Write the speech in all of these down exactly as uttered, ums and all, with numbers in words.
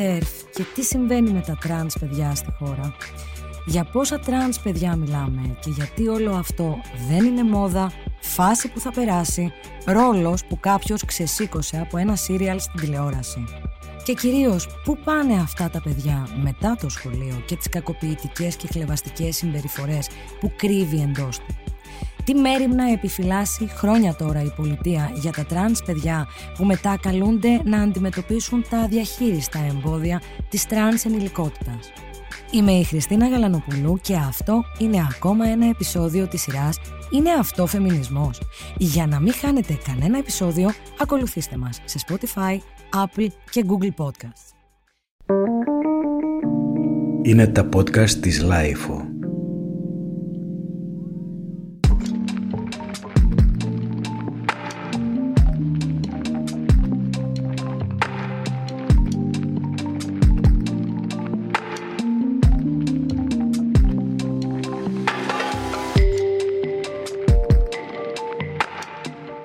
τερφ και τι συμβαίνει με τα τρανς παιδιά στη χώρα, για πόσα τρανς παιδιά μιλάμε και γιατί όλο αυτό δεν είναι μόδα, φάση που θα περάσει, ρόλος που κάποιος ξεσήκωσε από ένα σύριαλ στην τηλεόραση. Και κυρίως, πού πάνε αυτά τα παιδιά μετά το σχολείο και τις κακοποιητικές και χλευαστικές συμπεριφορές που κρύβει εντός του. Τι μέριμνα επιφυλάσσει χρόνια τώρα η πολιτεία για τα τρανς παιδιά που μετά καλούνται να αντιμετωπίσουν τα αδιαχείριστα εμπόδια της τρανς ενηλικότητας. Είμαι η Χριστίνα Γαλανοπούλου και αυτό είναι ακόμα ένα επεισόδιο της σειράς «Είναι Αυτό Φεμινισμός». Για να μην χάνετε κανένα επεισόδιο, ακολουθήστε μας σε Spotify, Apple και Google Podcast. Είναι τα podcast της λάιφο.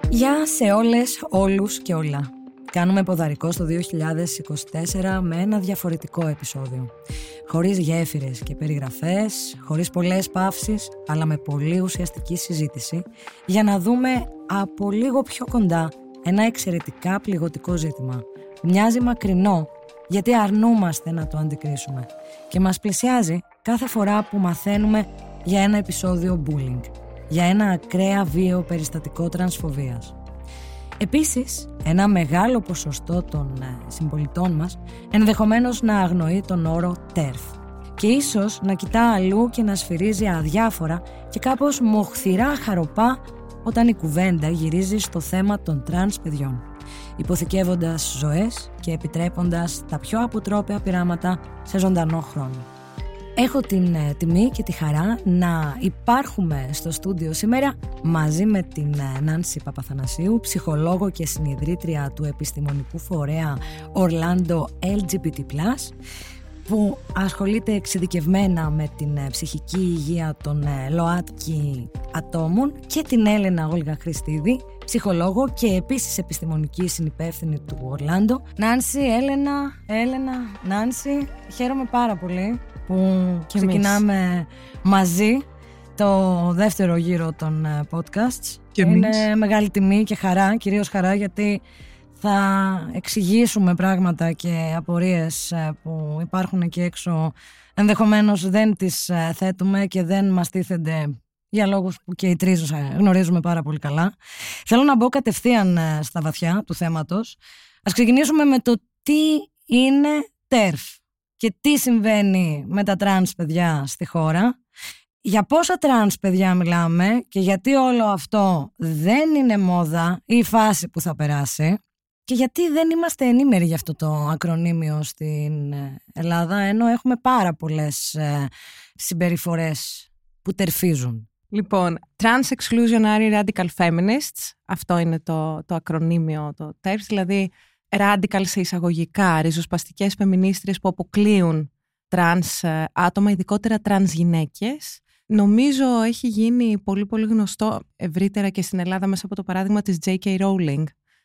Γεια σε όλες, όλους και όλα. Κάνουμε ποδαρικό στο δύο χιλιάδες είκοσι τέσσερα με ένα διαφορετικό επεισόδιο. Χωρίς γέφυρες και περιγραφές, χωρίς πολλές παύσεις, αλλά με πολύ ουσιαστική συζήτηση, για να δούμε από λίγο πιο κοντά ένα εξαιρετικά πληγωτικό ζήτημα. Μοιάζει μακρινό, γιατί αρνούμαστε να το αντικρίσουμε. Και μας πλησιάζει κάθε φορά που μαθαίνουμε για ένα επεισόδιο bullying, για ένα ακραία βίαιο περιστατικό τρανσφοβίας. Επίσης, ένα μεγάλο ποσοστό των συμπολιτών μας ενδεχομένως να αγνοεί τον όρο τερφ και ίσως να κοιτά αλλού και να σφυρίζει αδιάφορα και κάπως μοχθηρά χαροπά όταν η κουβέντα γυρίζει στο θέμα των τρανς παιδιών, υποθηκεύοντας ζωές και επιτρέποντας τα πιο αποτρόπαια πειράματα σε ζωντανό χρόνο. Έχω την τιμή και τη χαρά να υπάρχουμε στο στούντιο σήμερα μαζί με την Νάνση Παπαθανασίου, ψυχολόγο και συνειδρήτρια του επιστημονικού φορέα Ορλάντο ελ τζι μπι τι πλας, που ασχολείται εξειδικευμένα με την ψυχική υγεία των ΛΟΑΤΚΙ ατόμων, και την Έλενα Όλγα Χριστίδη, ψυχολόγο και επίσης επιστημονική συνυπεύθυνη του Ορλάντο. Νάνση, Έλενα, Έλενα, Νάνση, χαίρομαι πάρα πολύ που ξεκινάμε εμείς μαζί το δεύτερο γύρο των podcasts. Και είναι εμείς. Μεγάλη τιμή και χαρά, κυρίως χαρά, γιατί θα εξηγήσουμε πράγματα και απορίες που υπάρχουν εκεί έξω. Ενδεχομένως δεν τις θέτουμε και δεν μας τίθενται για λόγους που και οι τρεις γνωρίζουμε πάρα πολύ καλά. Θέλω να μπω κατευθείαν στα βαθιά του θέματος. Ας ξεκινήσουμε με το τι είναι τερφ. Και τι συμβαίνει με τα τρανς παιδιά στη χώρα, για πόσα τρανς παιδιά μιλάμε και γιατί όλο αυτό δεν είναι μόδα ή φάση που θα περάσει, και γιατί δεν είμαστε ενήμεροι για αυτό το ακρονίμιο στην Ελλάδα, ενώ έχουμε πάρα πολλές συμπεριφορές που τερφίζουν. Λοιπόν, Trans Exclusionary Radical Feminists, αυτό είναι το, το ακρονίμιο, το τερφ, δηλαδή radical σε εισαγωγικά, ριζοσπαστικές φεμινίστριες που αποκλείουν τρανς άτομα, ειδικότερα τρανς γυναίκες. Νομίζω έχει γίνει πολύ πολύ γνωστό ευρύτερα και στην Ελλάδα μέσα από το παράδειγμα της τζέι κέι Rowling,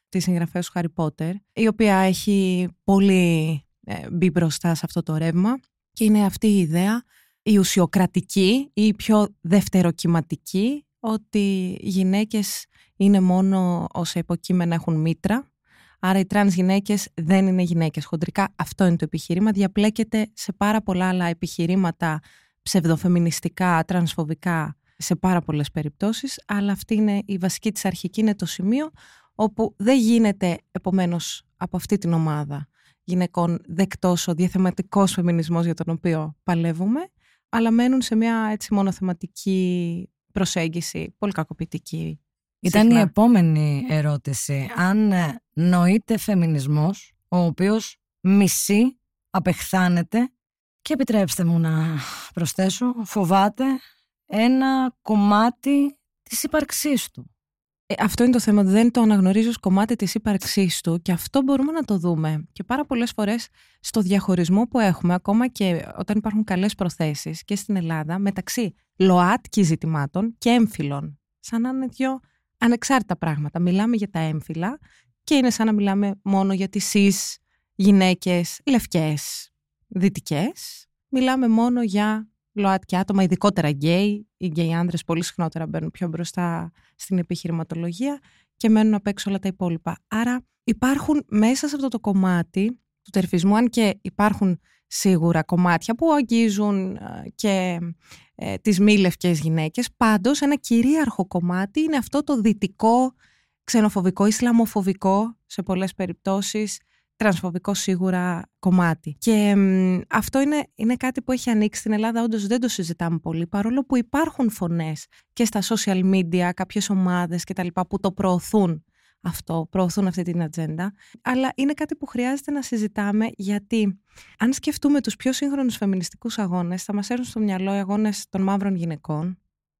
της συγγραφέας του Harry Potter, η οποία έχει πολύ μπει μπροστά σε αυτό το ρεύμα, και είναι αυτή η ιδέα, η ουσιοκρατική ή η πιο δευτεροκυματική, ότι οι γυναίκες είναι μόνο όσα υποκείμενα έχουν μήτρα. Άρα οι τρανς γυναίκες δεν είναι γυναίκες. Χοντρικά αυτό είναι το επιχείρημα. Διαπλέκεται σε πάρα πολλά άλλα επιχειρήματα ψευδοφεμινιστικά, τρανσφοβικά σε πάρα πολλές περιπτώσεις. Αλλά αυτή είναι η βασική της αρχική, είναι το σημείο όπου δεν γίνεται επομένως από αυτή την ομάδα γυναικών δεκτός ο διαθεματικός φεμινισμός για τον οποίο παλεύουμε, αλλά μένουν σε μια έτσι μονοθεματική προσέγγιση, πολύ κακοποιητική. Ήταν συχνά η επόμενη ερώτηση. Αν νοείται φεμινισμός ο οποίος μισεί, απεχθάνεται και, επιτρέψτε μου να προσθέσω, φοβάται ένα κομμάτι της ύπαρξής του. Ε, αυτό είναι το θέμα, δεν το αναγνωρίζω ως κομμάτι της ύπαρξής του, και αυτό μπορούμε να το δούμε και πάρα πολλές φορές στο διαχωρισμό που έχουμε, ακόμα και όταν υπάρχουν καλές προθέσεις και στην Ελλάδα, μεταξύ ΛΟΑΤΚΙ ζητημάτων και έμφυλων. Σαν να είναι δυο ανεξάρτητα πράγματα. Μιλάμε για τα έμφυλα και είναι σαν να μιλάμε μόνο για τις cis γυναίκες λευκές, δυτικές. Μιλάμε μόνο για ΛΟΑΤΚΙ άτομα, ειδικότερα γκέι. Οι γκέι άνδρες πολύ συχνότερα μπαίνουν πιο μπροστά στην επιχειρηματολογία και μένουν απ' έξω όλα τα υπόλοιπα. Άρα υπάρχουν μέσα σε αυτό το κομμάτι του τερφισμού, αν και υπάρχουν σίγουρα κομμάτια που αγγίζουν και ε, τις μη λευκές γυναίκες, πάντως ένα κυρίαρχο κομμάτι είναι αυτό το δυτικό, ξενοφοβικό, ισλαμοφοβικό, σε πολλές περιπτώσεις τρανσφοβικό σίγουρα κομμάτι. Και εμ, αυτό είναι, είναι κάτι που έχει ανοίξει στην Ελλάδα, όντως δεν το συζητάμε πολύ, παρόλο που υπάρχουν φωνές και στα social media, κάποιες ομάδες κτλ. Που το προωθούν αυτό, προωθούν αυτή την ατζέντα. Αλλά είναι κάτι που χρειάζεται να συζητάμε, γιατί αν σκεφτούμε τους πιο σύγχρονους φεμινιστικούς αγώνες, θα μας έρθουν στο μυαλό οι αγώνες των μαύρων γυναικών,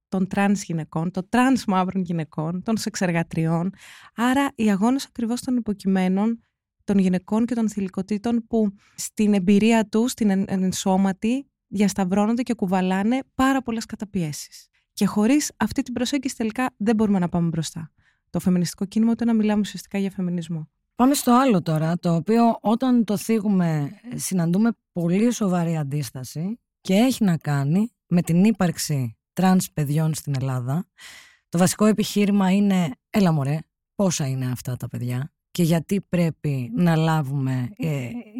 των τρανς γυναικών, των τρανς μαύρων γυναικών, των σεξεργατριών. Άρα οι αγώνες ακριβώς των υποκειμένων, των γυναικών και των θηλυκοτήτων που στην εμπειρία τους, στην εν, ενσώματη, διασταυρώνονται και κουβαλάνε πάρα πολλές καταπιέσεις. Και χωρίς αυτή την προσέγγιση τελικά δεν μπορούμε να πάμε μπροστά. Το φεμινιστικό κίνημα ούτε να μιλάμε ουσιαστικά για φεμινισμό. Πάμε στο άλλο τώρα, το οποίο όταν το θίγουμε συναντούμε πολύ σοβαρή αντίσταση και έχει να κάνει με την ύπαρξη τρανς παιδιών στην Ελλάδα. Το βασικό επιχείρημα είναι «έλα μωρέ, πόσα είναι αυτά τα παιδιά» και γιατί πρέπει να λάβουμε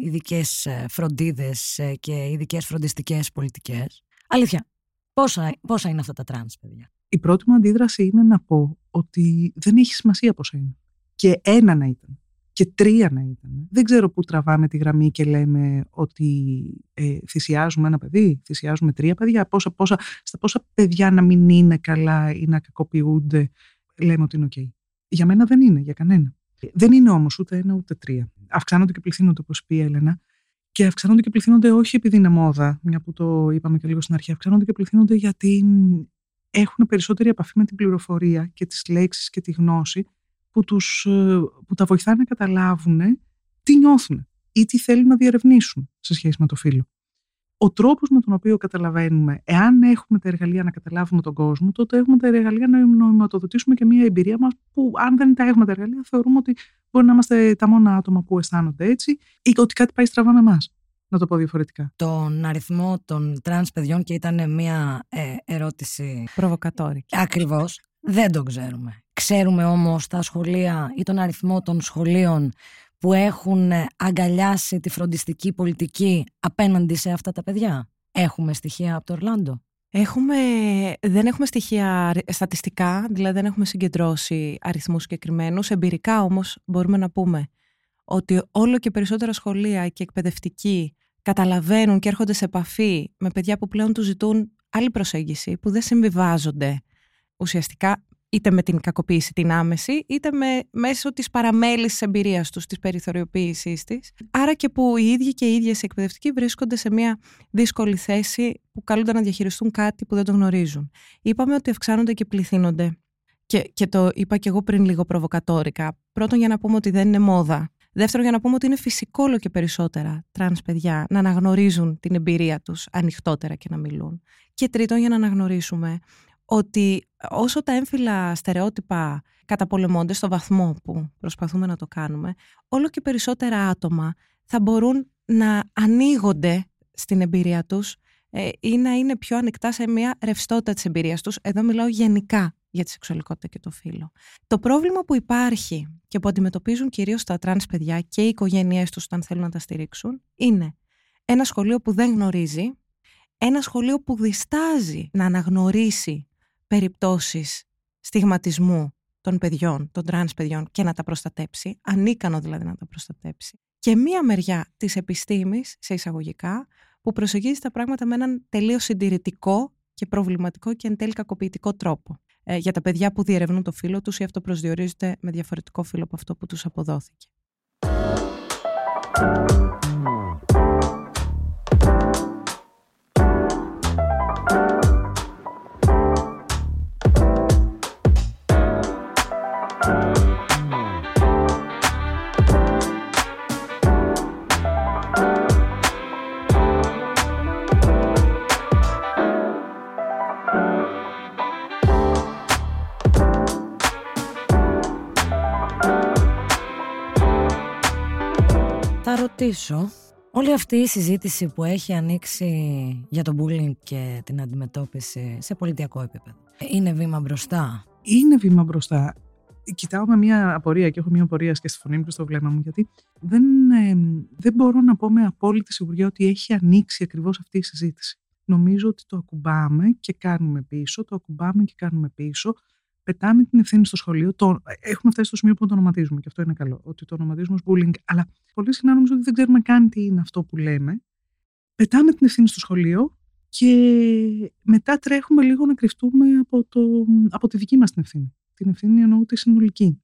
ειδικές φροντίδες και ειδικές φροντιστικές πολιτικές. Αλήθεια, πόσα, πόσα είναι αυτά τα τρανς παιδιά? Η πρώτη μου αντίδραση είναι να πω ότι δεν έχει σημασία πόσα είναι. Και ένα να ήταν. Και τρία να ήταν. Δεν ξέρω πού τραβάμε τη γραμμή και λέμε ότι ε, θυσιάζουμε ένα παιδί, θυσιάζουμε τρία παιδιά. Πόσα, πόσα, στα πόσα παιδιά να μην είναι καλά ή να κακοποιούνται, λέμε ότι είναι οκ. Okay. Για μένα δεν είναι, για κανένα. Δεν είναι όμως ούτε ένα ούτε τρία. Αυξάνονται και πληθύνονται, όπως είπε η Έλενα. Και αυξάνονται και πληθύνονται όχι επειδή είναι μόδα, μια που το είπαμε και λίγο στην αρχή. Αυξάνονται και πληθύνονται γιατί έχουν περισσότερη επαφή με την πληροφορία και τις λέξεις και τη γνώση που, τους, που τα βοηθάνε να καταλάβουν τι νιώθουν ή τι θέλουν να διερευνήσουν σε σχέση με το φύλο. Ο τρόπος με τον οποίο καταλαβαίνουμε, εάν έχουμε τα εργαλεία να καταλάβουμε τον κόσμο, τότε έχουμε τα εργαλεία να νοηματοδοτήσουμε και μια εμπειρία μας που, αν δεν τα έχουμε τα εργαλεία, θεωρούμε ότι μπορεί να είμαστε τα μόνα άτομα που αισθάνονται έτσι ή ότι κάτι πάει στραβά με εμάς. Να το πω διαφορετικά. Τον αριθμό των τρανς παιδιών, και ήταν μια ε, ερώτηση προβοκατόρικη. Ακριβώς. Δεν τον ξέρουμε. Ξέρουμε όμως τα σχολεία ή τον αριθμό των σχολείων που έχουν αγκαλιάσει τη φροντιστική πολιτική απέναντι σε αυτά τα παιδιά. Έχουμε στοιχεία από το Ορλάντο? Έχουμε, δεν έχουμε στοιχεία στατιστικά, δηλαδή δεν έχουμε συγκεντρώσει αριθμούς συγκεκριμένους. Εμπειρικά όμως μπορούμε να πούμε ότι όλο και περισσότερα σχολεία και εκπαιδευτικοί καταλαβαίνουν και έρχονται σε επαφή με παιδιά που πλέον τους ζητούν άλλη προσέγγιση, που δεν συμβιβάζονται ουσιαστικά είτε με την κακοποίηση την άμεση, είτε με, μέσω της παραμέλησης εμπειρίας τους, της περιθωριοποίησής της. Άρα και που οι ίδιοι και οι ίδιες εκπαιδευτικοί βρίσκονται σε μια δύσκολη θέση που καλούνται να διαχειριστούν κάτι που δεν το γνωρίζουν. Είπαμε ότι αυξάνονται και πληθύνονται. Και, και το είπα και εγώ πριν λίγο προβοκατόρικα. Πρώτον, για να πούμε ότι δεν είναι μόδα. Δεύτερον, για να πούμε ότι είναι φυσικό όλο και περισσότερα τρανς παιδιά να αναγνωρίζουν την εμπειρία τους ανοιχτότερα και να μιλούν. Και τρίτον, για να αναγνωρίσουμε ότι όσο τα έμφυλα στερεότυπα καταπολεμώνται στο βαθμό που προσπαθούμε να το κάνουμε, όλο και περισσότερα άτομα θα μπορούν να ανοίγονται στην εμπειρία τους ή να είναι πιο ανοιχτά σε μια ρευστότητα της εμπειρίας τους. Εδώ μιλάω γενικά για τη σεξουαλικότητα και το φύλο. Το πρόβλημα που υπάρχει και που αντιμετωπίζουν κυρίως τα τρανς παιδιά και οι οικογένειές τους όταν θέλουν να τα στηρίξουν είναι ένα σχολείο που δεν γνωρίζει, ένα σχολείο που διστάζει να αναγνωρίσει περιπτώσεις στιγματισμού των παιδιών, των τρανς παιδιών και να τα προστατέψει, ανίκανο δηλαδή να τα προστατέψει. Και μία μεριά της επιστήμης, σε εισαγωγικά, που προσεγγίζει τα πράγματα με έναν τελείως συντηρητικό και προβληματικό και εν τέλει κακοποιητικό τρόπο. Ε, για τα παιδιά που διερευνούν το φύλο τους ή αυτοπροσδιορίζονται με διαφορετικό φύλο από αυτό που τους αποδόθηκε. ρωτήσω, όλη αυτή η συζήτηση που έχει ανοίξει για το bullying και την αντιμετώπιση σε πολιτιακό επίπεδο, είναι βήμα μπροστά? Είναι βήμα μπροστά. Κοιτάω με μια απορία και έχω μια απορία και στη φωνή μου και στο βλέμμα μου, γιατί δεν, ε, δεν μπορώ να πω με απόλυτη σιγουριά ότι έχει ανοίξει ακριβώς αυτή η συζήτηση. Νομίζω ότι το ακουμπάμε και κάνουμε πίσω, το ακουμπάμε και κάνουμε πίσω, πετάμε την ευθύνη στο σχολείο. Το, έχουμε φτάσει στο σημείο που το ονοματίζουμε και αυτό είναι καλό, ότι το ονοματίζουμε ως bullying, αλλά πολύ συχνά νομίζω ότι δεν ξέρουμε καν τι είναι αυτό που λέμε. Πετάμε την ευθύνη στο σχολείο και μετά τρέχουμε λίγο να κρυφτούμε από, το, από τη δική μας την ευθύνη. Την ευθύνη εννοώ τη συνολική.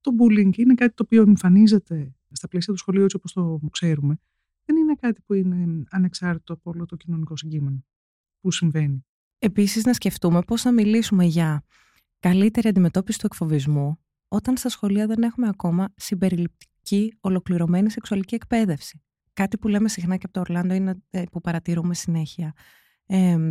Το bullying είναι κάτι το οποίο εμφανίζεται στα πλαίσια του σχολείου έτσι όπως το ξέρουμε. Δεν είναι κάτι που είναι ανεξάρτητο από όλο το κοινωνικό συγκείμενο που συμβαίνει. Επίσης, να σκεφτούμε πώς θα μιλήσουμε για καλύτερη αντιμετώπιση του εκφοβισμού, όταν στα σχολεία δεν έχουμε ακόμα συμπεριληπτική, ολοκληρωμένη σεξουαλική εκπαίδευση. Κάτι που λέμε συχνά και από το Ορλάντο, είναι, που παρατηρούμε συνέχεια,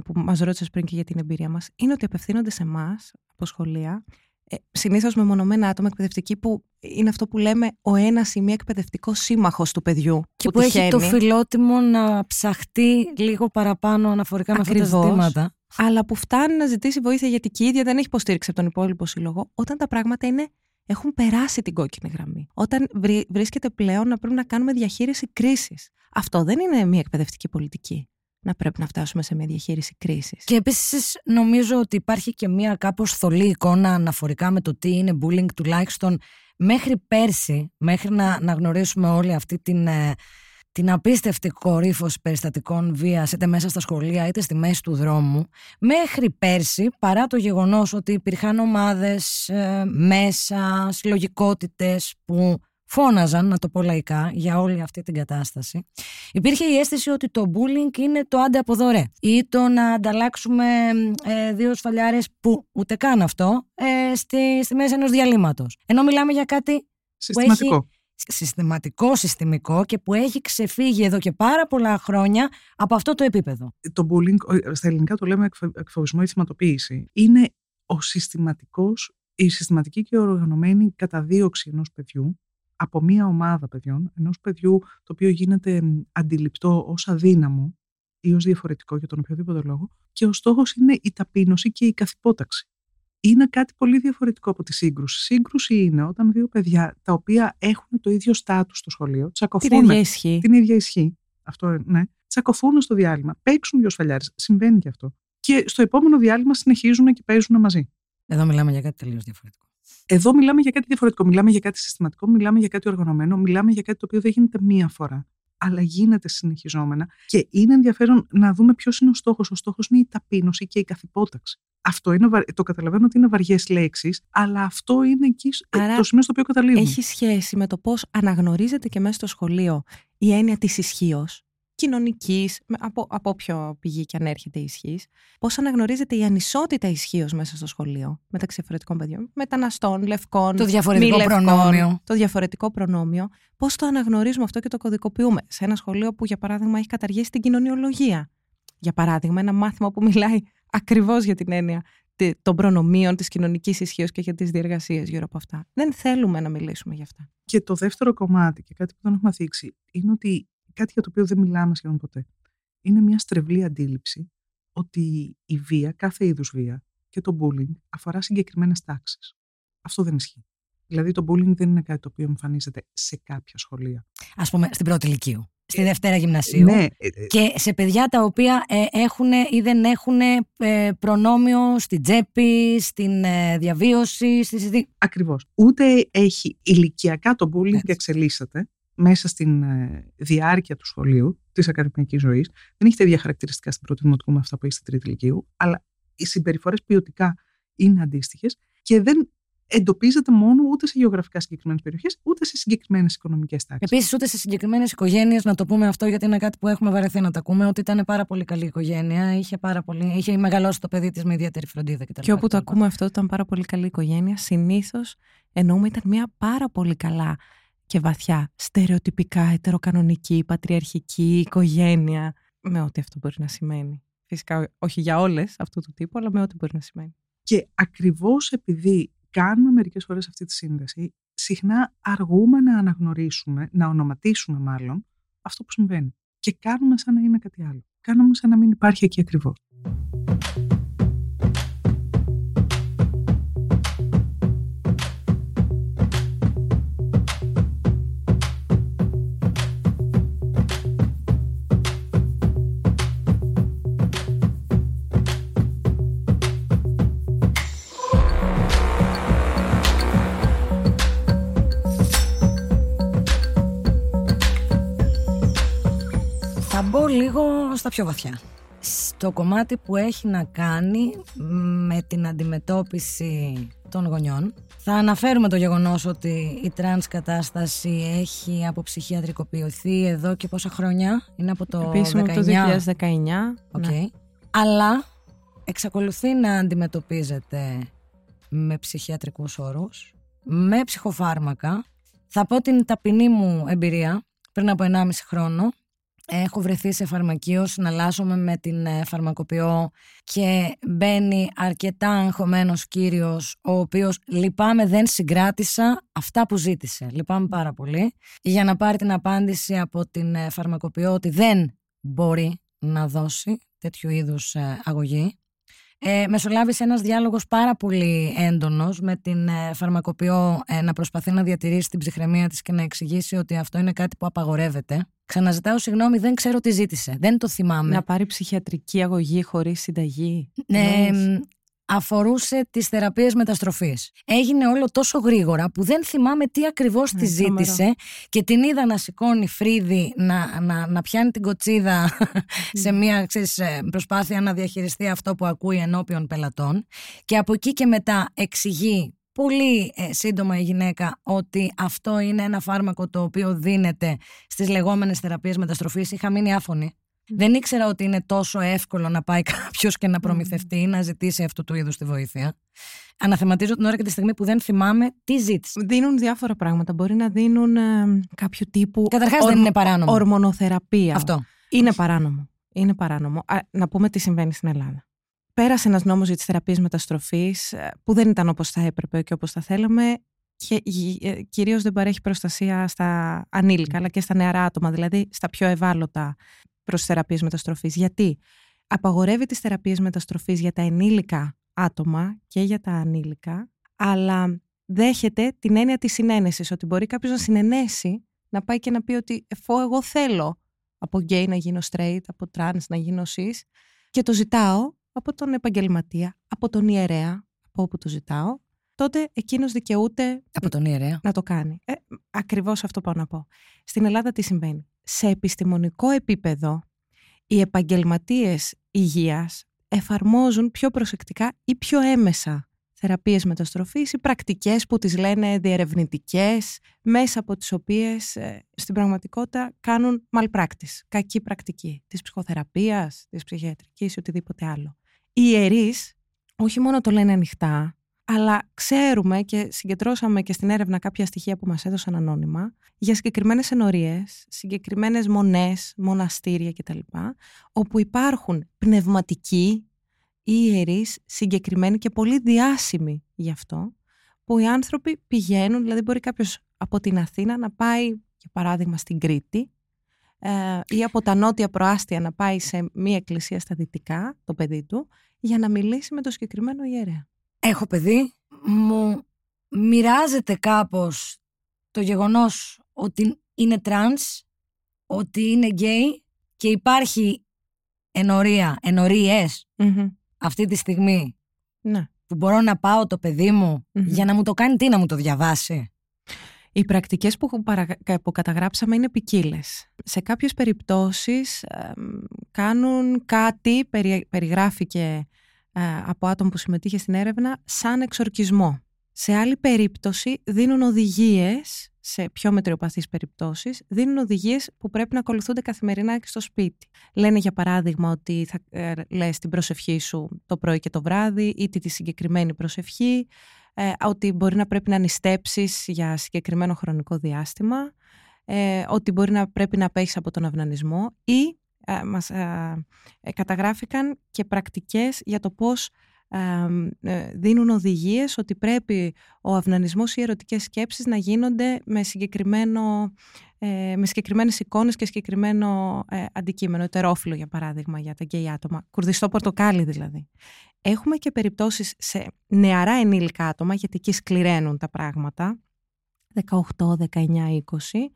που μας ρώτησες πριν και για την εμπειρία μας, είναι ότι απευθύνονται σε εμάς από σχολεία. Ε, συνήθως με μονομένα άτομα εκπαιδευτικοί, που είναι αυτό που λέμε ο ένας ή μία εκπαιδευτικό σύμμαχος του παιδιού. Και που, που έχει το φιλότιμο να ψαχτεί λίγο παραπάνω αναφορικά με αυτά τα ζητήματα. Αλλά που φτάνει να ζητήσει βοήθεια, γιατί και η ίδια δεν έχει υποστήριξη από τον υπόλοιπο σύλλογο, όταν τα πράγματα είναι, έχουν περάσει την κόκκινη γραμμή. Όταν βρί, βρίσκεται πλέον να πρέπει να κάνουμε διαχείριση κρίσης. Αυτό δεν είναι μία εκπαιδευτική πολιτική. Να πρέπει να φτάσουμε σε μια διαχείριση κρίσης. Και επίσης νομίζω ότι υπάρχει και μια κάπως θολή εικόνα αναφορικά με το τι είναι bullying, τουλάχιστον μέχρι πέρσι, μέχρι να, να γνωρίσουμε όλη αυτή την, την απίστευτη κορύφωση περιστατικών βίας, είτε μέσα στα σχολεία είτε στη μέση του δρόμου. Μέχρι πέρσι, παρά το γεγονός ότι υπήρχαν ομάδες, ε, μέσα, συλλογικότητες που φώναζαν, να το πω λαϊκά, για όλη αυτή την κατάσταση, υπήρχε η αίσθηση ότι το bullying είναι το άντε από δωρε ή το να ανταλλάξουμε ε, δύο σφαλιάρες, που ούτε καν αυτό, ε, στη, στη μέση ενός διαλύματος. Ενώ μιλάμε για κάτι συστηματικό. Που έχει, συστηματικό, συστημικό και που έχει ξεφύγει εδώ και πάρα πολλά χρόνια από αυτό το επίπεδο. Το bullying, στα ελληνικά το λέμε εκφοβισμό ή θυματοποίηση, είναι ο συστηματικός, η συστηματική και οργανωμένη καταδίωξη ενός παιδιού από μία ομάδα παιδιών, ενός παιδιού το οποίο γίνεται αντιληπτό ως αδύναμο ή ως διαφορετικό για τον οποιοδήποτε λόγο, και ο στόχος είναι η ταπείνωση και η καθυπόταξη. Είναι κάτι πολύ διαφορετικό από τη σύγκρουση. Σύγκρουση είναι όταν δύο παιδιά τα οποία έχουν το ίδιο στάτους στο σχολείο, τσακωθούν. Την ίδια ισχύ. Την ίδια ισχύ. Αυτό, ναι. Τσακωθούν στο διάλειμμα, παίξουν δύο σφαλιάρες. Συμβαίνει και αυτό. Και στο επόμενο διάλειμμα συνεχίζουν και παίζουν μαζί. Εδώ μιλάμε για κάτι τελείως διαφορετικό. Εδώ μιλάμε για κάτι διαφορετικό, μιλάμε για κάτι συστηματικό, μιλάμε για κάτι οργανωμένο, μιλάμε για κάτι το οποίο δεν γίνεται μία φορά, αλλά γίνεται συνεχιζόμενα, και είναι ενδιαφέρον να δούμε ποιος είναι ο στόχος. Ο στόχος είναι η ταπείνωση και η καθυπόταξη. Αυτό είναι, το καταλαβαίνω ότι είναι βαριές λέξεις, αλλά αυτό είναι εκεί. Άρα, το σημείο στο οποίο καταλήγουμε. Έχει σχέση με το πώς αναγνωρίζεται και μέσα στο σχολείο η έννοια της ισχύος, κοινωνικής, από, από όποιο πηγή και αν έρχεται η ισχύς, πώς αναγνωρίζεται η ανισότητα ισχύως μέσα στο σχολείο μεταξύ διαφορετικών παιδιών, μεταναστών, λευκών, το διαφορετικό λευκών, προνόμιο. Το διαφορετικό προνόμιο. Πώς το αναγνωρίζουμε αυτό και το κωδικοποιούμε σε ένα σχολείο που, για παράδειγμα, έχει καταργήσει την κοινωνιολογία. Για παράδειγμα, ένα μάθημα που μιλάει ακριβώς για την έννοια των προνομίων, της κοινωνικής ισχύως και για τις διεργασίες γύρω από αυτά. Δεν θέλουμε να μιλήσουμε γι' αυτά. Και το δεύτερο κομμάτι, και κάτι που δεν έχουμε θίξει, είναι ότι κάτι για το οποίο δεν μιλάμε σχεδόν ποτέ. Είναι μια στρεβλή αντίληψη ότι η βία, κάθε είδους βία, και το bullying αφορά συγκεκριμένες τάξεις. Αυτό δεν ισχύει. Δηλαδή το bullying δεν είναι κάτι το οποίο εμφανίζεται σε κάποια σχολεία. Ας πούμε στην πρώτη ηλικίου, στη δευτέρα γυμνασίου, ναι, και σε παιδιά τα οποία ε, έχουν ή δεν έχουν ε, προνόμιο στην τσέπη, στην ε, διαβίωση. Στη... Ακριβώς. Ούτε έχει ηλικιακά το bullying, έτσι, και εξελίσσεται μέσα στην διάρκεια του σχολείου, της ακαδημαϊκής ζωής. Δεν έχετε ίδια χαρακτηριστικά στην πρώτη δημοτικού με αυτά που έχει στην τρίτη ηλικίου, αλλά οι συμπεριφορές ποιοτικά είναι αντίστοιχες και δεν εντοπίζεται μόνο ούτε σε γεωγραφικά συγκεκριμένες περιοχές, ούτε σε συγκεκριμένες οικονομικές τάξεις. Επίσης, ούτε σε συγκεκριμένες οικογένειες, να το πούμε αυτό, γιατί είναι κάτι που έχουμε βαρεθεί να το ακούμε, ότι ήταν πάρα πολύ καλή οικογένεια, είχε, πάρα πολύ, είχε μεγαλώσει το παιδί της με ιδιαίτερη φροντίδα κτλ. Και όπου το ακούμε αυτό, ήταν πάρα πολύ καλή οικογένεια, συνήθως εννοούμε ήταν μια πάρα πολύ καλά και βαθιά στερεοτυπικά ετεροκανονική, πατριαρχική οικογένεια, με ό,τι αυτό μπορεί να σημαίνει. Φυσικά όχι για όλες αυτού του τύπου, αλλά με ό,τι μπορεί να σημαίνει. Και ακριβώς επειδή κάνουμε μερικές φορές αυτή τη σύνδεση, συχνά αργούμε να αναγνωρίσουμε, να ονοματίσουμε μάλλον αυτό που συμβαίνει. Και κάνουμε σαν να είναι κάτι άλλο. Κάνουμε σαν να μην υπάρχει εκεί ακριβώς. Λίγο στα πιο βαθιά. Στο κομμάτι που έχει να κάνει με την αντιμετώπιση των γονιών. Θα αναφέρουμε το γεγονός ότι η τρανς κατάσταση έχει αποψυχιατρικοποιηθεί εδώ και πόσα χρόνια. Είναι από το επίσημα δεκαεννιά. Το δύο χιλιάδες δεκαεννιά. Okay. Ναι. Αλλά εξακολουθεί να αντιμετωπίζεται με ψυχιατρικούς όρους, με ψυχοφάρμακα. Θα πω την ταπεινή μου εμπειρία πριν από ενάμιση χρόνο. Έχω βρεθεί σε φαρμακείο, συναλλάσσομαι με την φαρμακοποιό και μπαίνει αρκετά αγχωμένος κύριος, ο οποίος λυπάμαι δεν συγκράτησα αυτά που ζήτησε. Λυπάμαι πάρα πολύ. Για να πάρει την απάντηση από την φαρμακοποιό ότι δεν μπορεί να δώσει τέτοιου είδους αγωγή. Ε, μεσολάβησε ένας διάλογος πάρα πολύ έντονος με την ε, φαρμακοποιό ε, να προσπαθεί να διατηρήσει την ψυχραιμία της και να εξηγήσει ότι αυτό είναι κάτι που απαγορεύεται. Ξαναζητάω συγγνώμη, δεν ξέρω τι ζήτησε, δεν το θυμάμαι. Να πάρει ψυχιατρική αγωγή χωρίς συνταγή. Ναι, ε, αφορούσε τις θεραπείες μεταστροφής. Έγινε όλο τόσο γρήγορα που δεν θυμάμαι τι ακριβώς ε, τη ζήτησε σωμερό. Και την είδα να σηκώνει φρύδι, να, να, να πιάνει την κοτσίδα σε μια ξέρεις, προσπάθεια να διαχειριστεί αυτό που ακούει ενώπιον πελατών. Και από εκεί και μετά εξηγεί πολύ ε, σύντομα η γυναίκα ότι αυτό είναι ένα φάρμακο το οποίο δίνεται στις λεγόμενες θεραπείες μεταστροφής. Είχα μείνει άφωνη. Δεν ήξερα ότι είναι τόσο εύκολο να πάει κάποιος και να προμηθευτεί ή να ζητήσει αυτού του είδους τη βοήθεια. Αναθεματίζω την ώρα και τη στιγμή που δεν θυμάμαι τι ζήτησε. Δίνουν διάφορα πράγματα. Μπορεί να δίνουν ε, κάποιο τύπου. Καταρχάς ορμ... δεν είναι παράνομο. Ορμονοθεραπεία. Αυτό. Είναι παράνομο. Είναι παράνομο. Α, να πούμε τι συμβαίνει στην Ελλάδα. Πέρασε ένας νόμος για τις θεραπείες μεταστροφής που δεν ήταν όπως θα έπρεπε και όπως θα θέλαμε. Και κυρίως δεν παρέχει προστασία στα ανήλικα, αλλά και στα νεαρά άτομα, δηλαδή στα πιο ευάλωτα. Προς θεραπείες μεταστροφής. Γιατί απαγορεύει τις θεραπείες μεταστροφής για τα ενήλικα άτομα και για τα ανήλικα, αλλά δέχεται την έννοια της συνένεσης, ότι μπορεί κάποιος να συνενέσει, να πάει και να πει ότι εφόσον εγώ θέλω από γκέι να γίνω straight, από τρανς να γίνω cis, και το ζητάω από τον επαγγελματία, από τον ιερέα, από όπου το ζητάω, τότε εκείνος δικαιούται από τον ιερέα να το κάνει. Ε, ακριβώς αυτό πάω να πω. Στην Ελλάδα τι συμβαίνει? Σε επιστημονικό επίπεδο, οι επαγγελματίες υγείας εφαρμόζουν πιο προσεκτικά ή πιο έμεσα θεραπείες μεταστροφής ή πρακτικές που τις λένε διερευνητικές, μέσα από τις οποίες ε, στην πραγματικότητα κάνουν malpractice, κακή πρακτική της ψυχοθεραπείας, της ψυχιατρικής ή οτιδήποτε άλλο. Οι ιερείς όχι μόνο το λένε ανοιχτά, αλλά ξέρουμε και συγκεντρώσαμε και στην έρευνα κάποια στοιχεία που μας έδωσαν ανώνυμα για συγκεκριμένες ενορίες, συγκεκριμένες μονές, μοναστήρια κτλ. Όπου υπάρχουν πνευματικοί ή ιερείς συγκεκριμένοι και πολύ διάσημοι γι' αυτό, που οι άνθρωποι πηγαίνουν, δηλαδή μπορεί κάποιος από την Αθήνα να πάει, για παράδειγμα, στην Κρήτη ε, ή από τα νότια προάστια να πάει σε μία εκκλησία στα δυτικά, το παιδί του, για να μιλήσει με τον συγκεκριμένο ιερέα. Έχω παιδί, μου μοιράζεται κάπως το γεγονός ότι είναι τρανς, ότι είναι γκέι και υπάρχει ενορία, ενορίες mm-hmm. αυτή τη στιγμή ναι. που μπορώ να πάω το παιδί μου mm-hmm. για να μου το κάνει τι, να μου το διαβάσει. Οι πρακτικές που, παρα... που καταγράψαμε είναι ποικίλες. Σε κάποιες περιπτώσεις ε, κάνουν κάτι, περι... περιγράφηκε από άτομο που συμμετείχε στην έρευνα, σαν εξορκισμό. Σε άλλη περίπτωση δίνουν οδηγίες, σε πιο μετριοπαθείς περιπτώσεις, δίνουν οδηγίες που πρέπει να ακολουθούνται καθημερινά και στο σπίτι. Λένε για παράδειγμα ότι θα ε, λες την προσευχή σου το πρωί και το βράδυ ή τη, τη συγκεκριμένη προσευχή, ε, ότι μπορεί να πρέπει να νηστέψεις για συγκεκριμένο χρονικό διάστημα, ε, ότι μπορεί να πρέπει να απέχεις από τον αυνανισμό ή... Ε, μας ε, ε, καταγράφηκαν και πρακτικές για το πώς δίνουν οδηγίες ότι πρέπει ο αυνανισμός ή οι ερωτικές σκέψεις να γίνονται με, συγκεκριμένο, με συγκεκριμένες εικόνες και συγκεκριμένο αντικείμενο, τερόφυλλο για παράδειγμα για τα γκέι άτομα, κουρδιστό πορτοκάλι δηλαδή. Έχουμε και περιπτώσεις σε νεαρά ενήλικα άτομα, γιατί εκεί σκληραίνουν τα πράγματα, δεκαοκτώ, δεκαεννιά, είκοσι.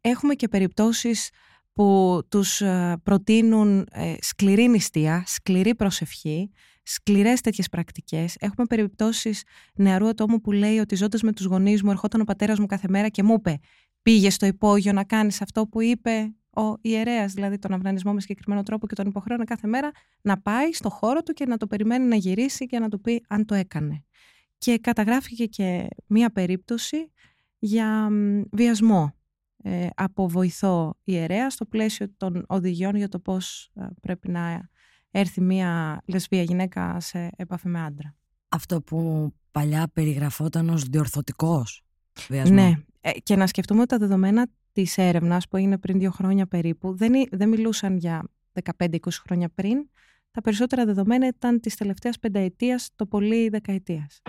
Έχουμε και περιπτώσεις που τους προτείνουν σκληρή νηστεία, σκληρή προσευχή, σκληρές τέτοιες πρακτικές. Έχουμε περιπτώσεις νεαρού ατόμου που λέει ότι ζώντας με τους γονείς μου, ερχόταν ο πατέρας μου κάθε μέρα και μου είπε «Πήγες στο υπόγειο να κάνεις αυτό που είπε ο ιερέας», δηλαδή τον αυνανισμό με συγκεκριμένο τρόπο, και τον υποχρέωνε κάθε μέρα να πάει στο χώρο του και να το περιμένει να γυρίσει και να του πει αν το έκανε. Και καταγράφηκε και μία περίπτωση για βιασμό από βοηθό ιερέα στο πλαίσιο των οδηγιών για το πώς πρέπει να έρθει μια λεσβία γυναίκα σε επαφή με άντρα. Αυτό που παλιά περιγραφόταν ως διορθωτικός βιασμός. Ναι, και να σκεφτούμε ότι τα δεδομένα της έρευνας που έγινε πριν δύο χρόνια περίπου δεν, δεν μιλούσαν για δεκαπέντε είκοσι χρόνια πριν. Τα περισσότερα δεδομένα ήταν της τελευταίας πενταετίας, το πολύ δεκαετίας.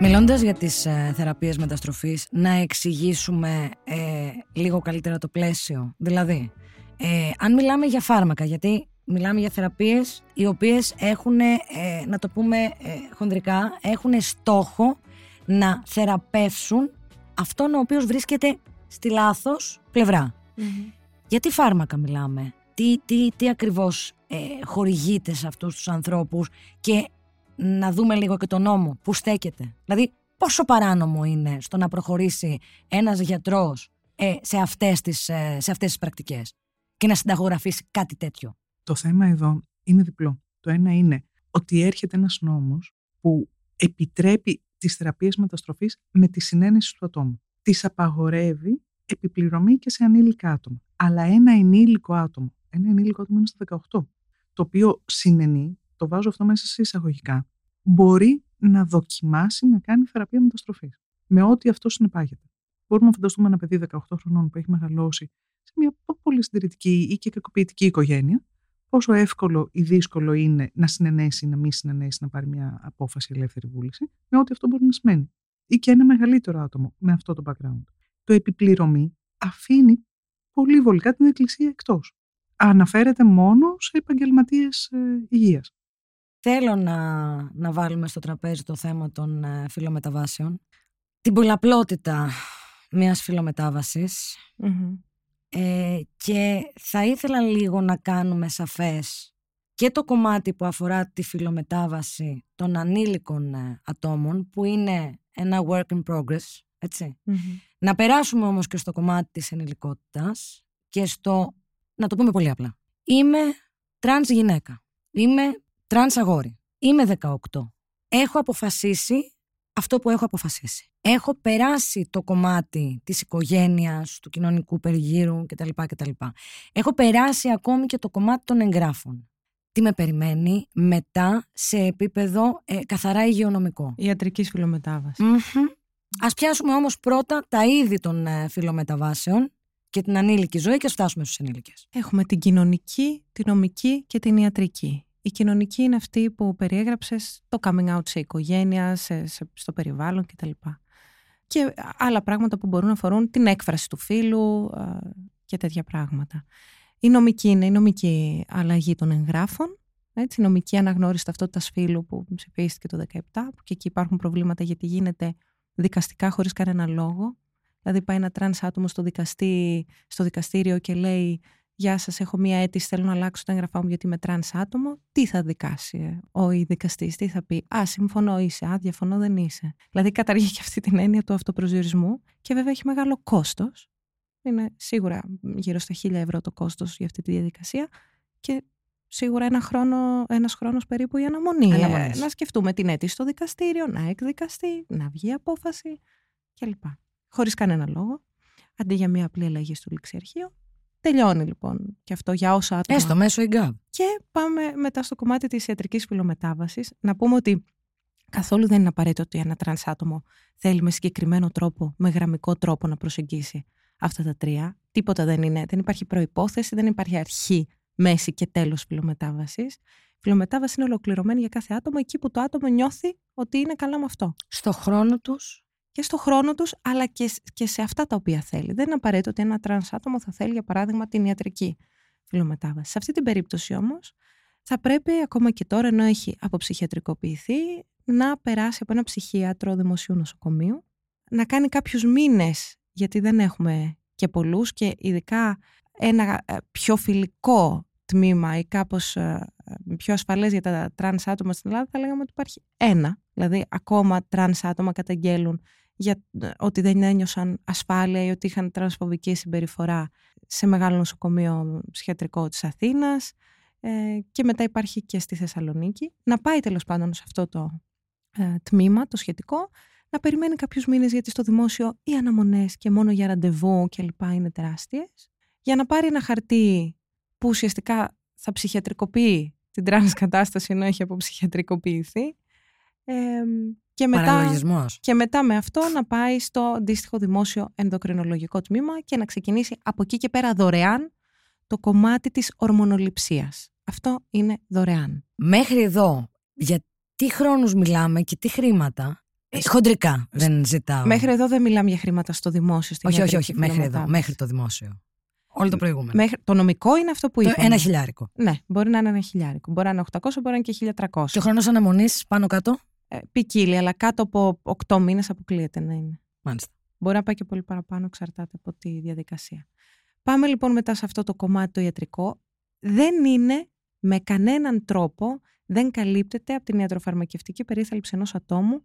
Μιλώντας για τις ε, θεραπείες μεταστροφής, να εξηγήσουμε ε, λίγο καλύτερα το πλαίσιο. Δηλαδή, ε, αν μιλάμε για φάρμακα, γιατί μιλάμε για θεραπείες οι οποίες έχουν, ε, να το πούμε ε, χονδρικά, έχουν στόχο να θεραπεύσουν αυτόν ο οποίος βρίσκεται στη λάθος πλευρά. Mm-hmm. Για τι φάρμακα μιλάμε, τι, τι, τι ακριβώς ε, χορηγείται σε αυτούς τους ανθρώπους, και να δούμε λίγο και τον νόμο που στέκεται. Δηλαδή, πόσο παράνομο είναι στο να προχωρήσει ένας γιατρός ε, σε, αυτές τις, ε, σε αυτές τις πρακτικές και να συνταγογραφήσει κάτι τέτοιο. Το θέμα εδώ είναι διπλό. Το ένα είναι ότι έρχεται ένας νόμος που επιτρέπει τις θεραπείες μεταστροφής με τη συνένεση του ατόμου. Τις απαγορεύει επιπληρωμή και σε ανήλικα άτομα. Αλλά ένα ενήλικο άτομο, ένα ενήλικο άτομο είναι στα δεκαοκτώ, το οποίο συνενεί, το βάζω αυτό μέσα σε εισαγωγικά, μπορεί να δοκιμάσει να κάνει θεραπεία μεταστροφής, με ό,τι αυτό συνεπάγεται. Μπορούμε να φανταστούμε ένα παιδί δεκαοκτώ χρονών που έχει μεγαλώσει σε μια πολύ συντηρητική ή και κακοποιητική οικογένεια, πόσο εύκολο ή δύσκολο είναι να συνενέσει, να μη συνενέσει, να πάρει μια απόφαση ελεύθερη βούληση, με ό,τι αυτό μπορεί να σημαίνει. Ή και ένα μεγαλύτερο άτομο με αυτό το background. Το επιπληρωμή αφήνει πολύ βολικά την Εκκλησία εκτός. Αναφέρεται μόνο σε επαγγελματίες υγείας. Θέλω να, να βάλουμε στο τραπέζι το θέμα των ε, φιλομεταβάσεων, την πολλαπλότητα μιας φιλομετάβασης, mm-hmm. ε, και θα ήθελα λίγο να κάνουμε σαφές και το κομμάτι που αφορά τη φιλομετάβαση των ανήλικων ε, ατόμων, που είναι ένα work in progress, έτσι. Mm-hmm. Να περάσουμε όμως και στο κομμάτι της ενηλικότητας και στο, να το πούμε πολύ απλά, είμαι τρανς γυναίκα, είμαι τρανς αγόρι, είμαι δεκαοκτώ. Έχω αποφασίσει αυτό που έχω αποφασίσει. Έχω περάσει το κομμάτι της οικογένειας, του κοινωνικού περιγύρου κτλ. κτλ. Έχω περάσει ακόμη και το κομμάτι των εγγράφων. Τι με περιμένει μετά σε επίπεδο ε, καθαρά υγειονομικό. Ιατρικής φιλομετάβασης. Mm-hmm. Ας πιάσουμε όμως πρώτα τα είδη των ε, φιλομεταβάσεων και την ανήλικη ζωή και φτάσουμε στους ενήλικες. Έχουμε την κοινωνική, την νομική και την ιατρική. Η κοινωνική είναι αυτή που περιέγραψες, το coming out σε οικογένεια, σε, σε, στο περιβάλλον κτλ. Και άλλα πράγματα που μπορούν να αφορούν την έκφραση του φύλου ε, και τέτοια πράγματα. Η νομική είναι η νομική αλλαγή των εγγράφων, έτσι, η νομική αναγνώριση ταυτότητας φύλου που ψηφίστηκε το δεκαεπτά, που και εκεί υπάρχουν προβλήματα γιατί γίνεται δικαστικά χωρίς κανένα λόγο. Δηλαδή πάει ένα τρανς άτομο στο, δικαστή, στο δικαστήριο και λέει «Γεια σας, έχω μία αίτηση, θέλω να αλλάξω το έγγραφά μου γιατί είμαι τρανς άτομο». Τι θα δικάσει ο δικαστής, τι θα πει, «Α, συμφωνώ είσαι, α, διαφωνώ δεν είσαι». Δηλαδή καταργεί και αυτή την έννοια του αυτοπροσδιορισμού, και βέβαια έχει μεγάλο κόστος. είναι σίγουρα γύρω στα χίλια ευρώ το κόστος για αυτή τη διαδικασία και σίγουρα ένα χρόνο, ένας χρόνος περίπου για αναμονή. Ε, να σκεφτούμε την αίτηση στο δικαστήριο, να εκδικαστεί, να βγει απόφαση κλπ. Χωρίς κανένα λόγο, αντί για μια απλή αλλαγή στο ληξιαρχείο. Τελειώνει λοιπόν και αυτό για όσα άτομα. Έστω μέσω ΙΓΚΑΒ. Και πάμε μετά στο κομμάτι της ιατρικής φιλομετάβασης. Να πούμε ότι καθόλου δεν είναι απαραίτητο ότι ένα τρανς άτομο θέλει με συγκεκριμένο τρόπο, με γραμμικό τρόπο να προσεγγίσει αυτά τα τρία. Τίποτα δεν είναι. Δεν υπάρχει προϋπόθεση, δεν υπάρχει αρχή, μέση και τέλος φιλομετάβασης. Η φιλομετάβαση είναι ολοκληρωμένη για κάθε άτομο εκεί που το άτομο νιώθει ότι είναι καλά με αυτό. Στο χρόνο τους. Και στο χρόνο τους, αλλά και, και σε αυτά τα οποία θέλει. Δεν είναι απαραίτητο ότι ένα τρανς άτομο θα θέλει, για παράδειγμα, την ιατρική φιλομετάβαση. Σε αυτή την περίπτωση όμως, θα πρέπει ακόμα και τώρα, ενώ έχει αποψυχιατρικοποιηθεί, να περάσει από ένα ψυχίατρο δημοσίου νοσοκομείου, να κάνει κάποιους μήνες, γιατί δεν έχουμε και πολλούς, και ειδικά ένα πιο φιλικό τμήμα ή κάπως πιο ασφαλές για τα τρανς άτομα στην Ελλάδα, θα λέγαμε ότι υπάρχει ένα. Δηλαδή, ακόμα τρανς άτομα καταγγέλουν για ότι δεν ένιωσαν ασφάλεια ή ότι είχαν τρανσφοβική συμπεριφορά σε μεγάλο νοσοκομείο ψυχιατρικό της Αθήνας, ε, και μετά υπάρχει και στη Θεσσαλονίκη. Να πάει τέλος πάντων σε αυτό το ε, τμήμα, το σχετικό, να περιμένει κάποιους μήνες, γιατί στο δημόσιο οι αναμονές και μόνο για ραντεβού κλπ. Είναι τεράστιες, για να πάρει ένα χαρτί που ουσιαστικά θα ψυχιατρικοποιεί την τρανς κατάσταση ενώ έχει αποψυχιατρικοποιηθεί. Ε, και, μετά, και μετά με αυτό να πάει στο αντίστοιχο δημόσιο ενδοκρινολογικό τμήμα και να ξεκινήσει από εκεί και πέρα δωρεάν το κομμάτι της ορμονοληψίας. Αυτό είναι δωρεάν. Μέχρι εδώ, για τι χρόνους μιλάμε και τι χρήματα? Ε, χοντρικά δεν ζητάω. Μέχρι εδώ δεν μιλάμε για χρήματα στο δημόσιο. Όχι, όχι, όχι, μέχρι εδώ, μέχρι το δημόσιο. Όλο το προηγούμενο. Μέχρι, το νομικό είναι αυτό που είπαμε. Ένα χιλιάρικο. Ναι, μπορεί να είναι ένα χιλιάρικο. Μπορεί να είναι οκτακόσια, μπορεί να είναι και χίλια τριακόσια. Και ο χρόνος αναμονής πάνω κάτω? Ε, ποικίλει, αλλά κάτω από οκτώ μήνες αποκλείεται να είναι. Μάλιστα. Μπορεί να πάει και πολύ παραπάνω, εξαρτάται από τη διαδικασία. Πάμε λοιπόν μετά σε αυτό το κομμάτι το ιατρικό. Δεν είναι με κανέναν τρόπο, δεν καλύπτεται από την ιατροφαρμακευτική περίθαλψη ενός ατόμου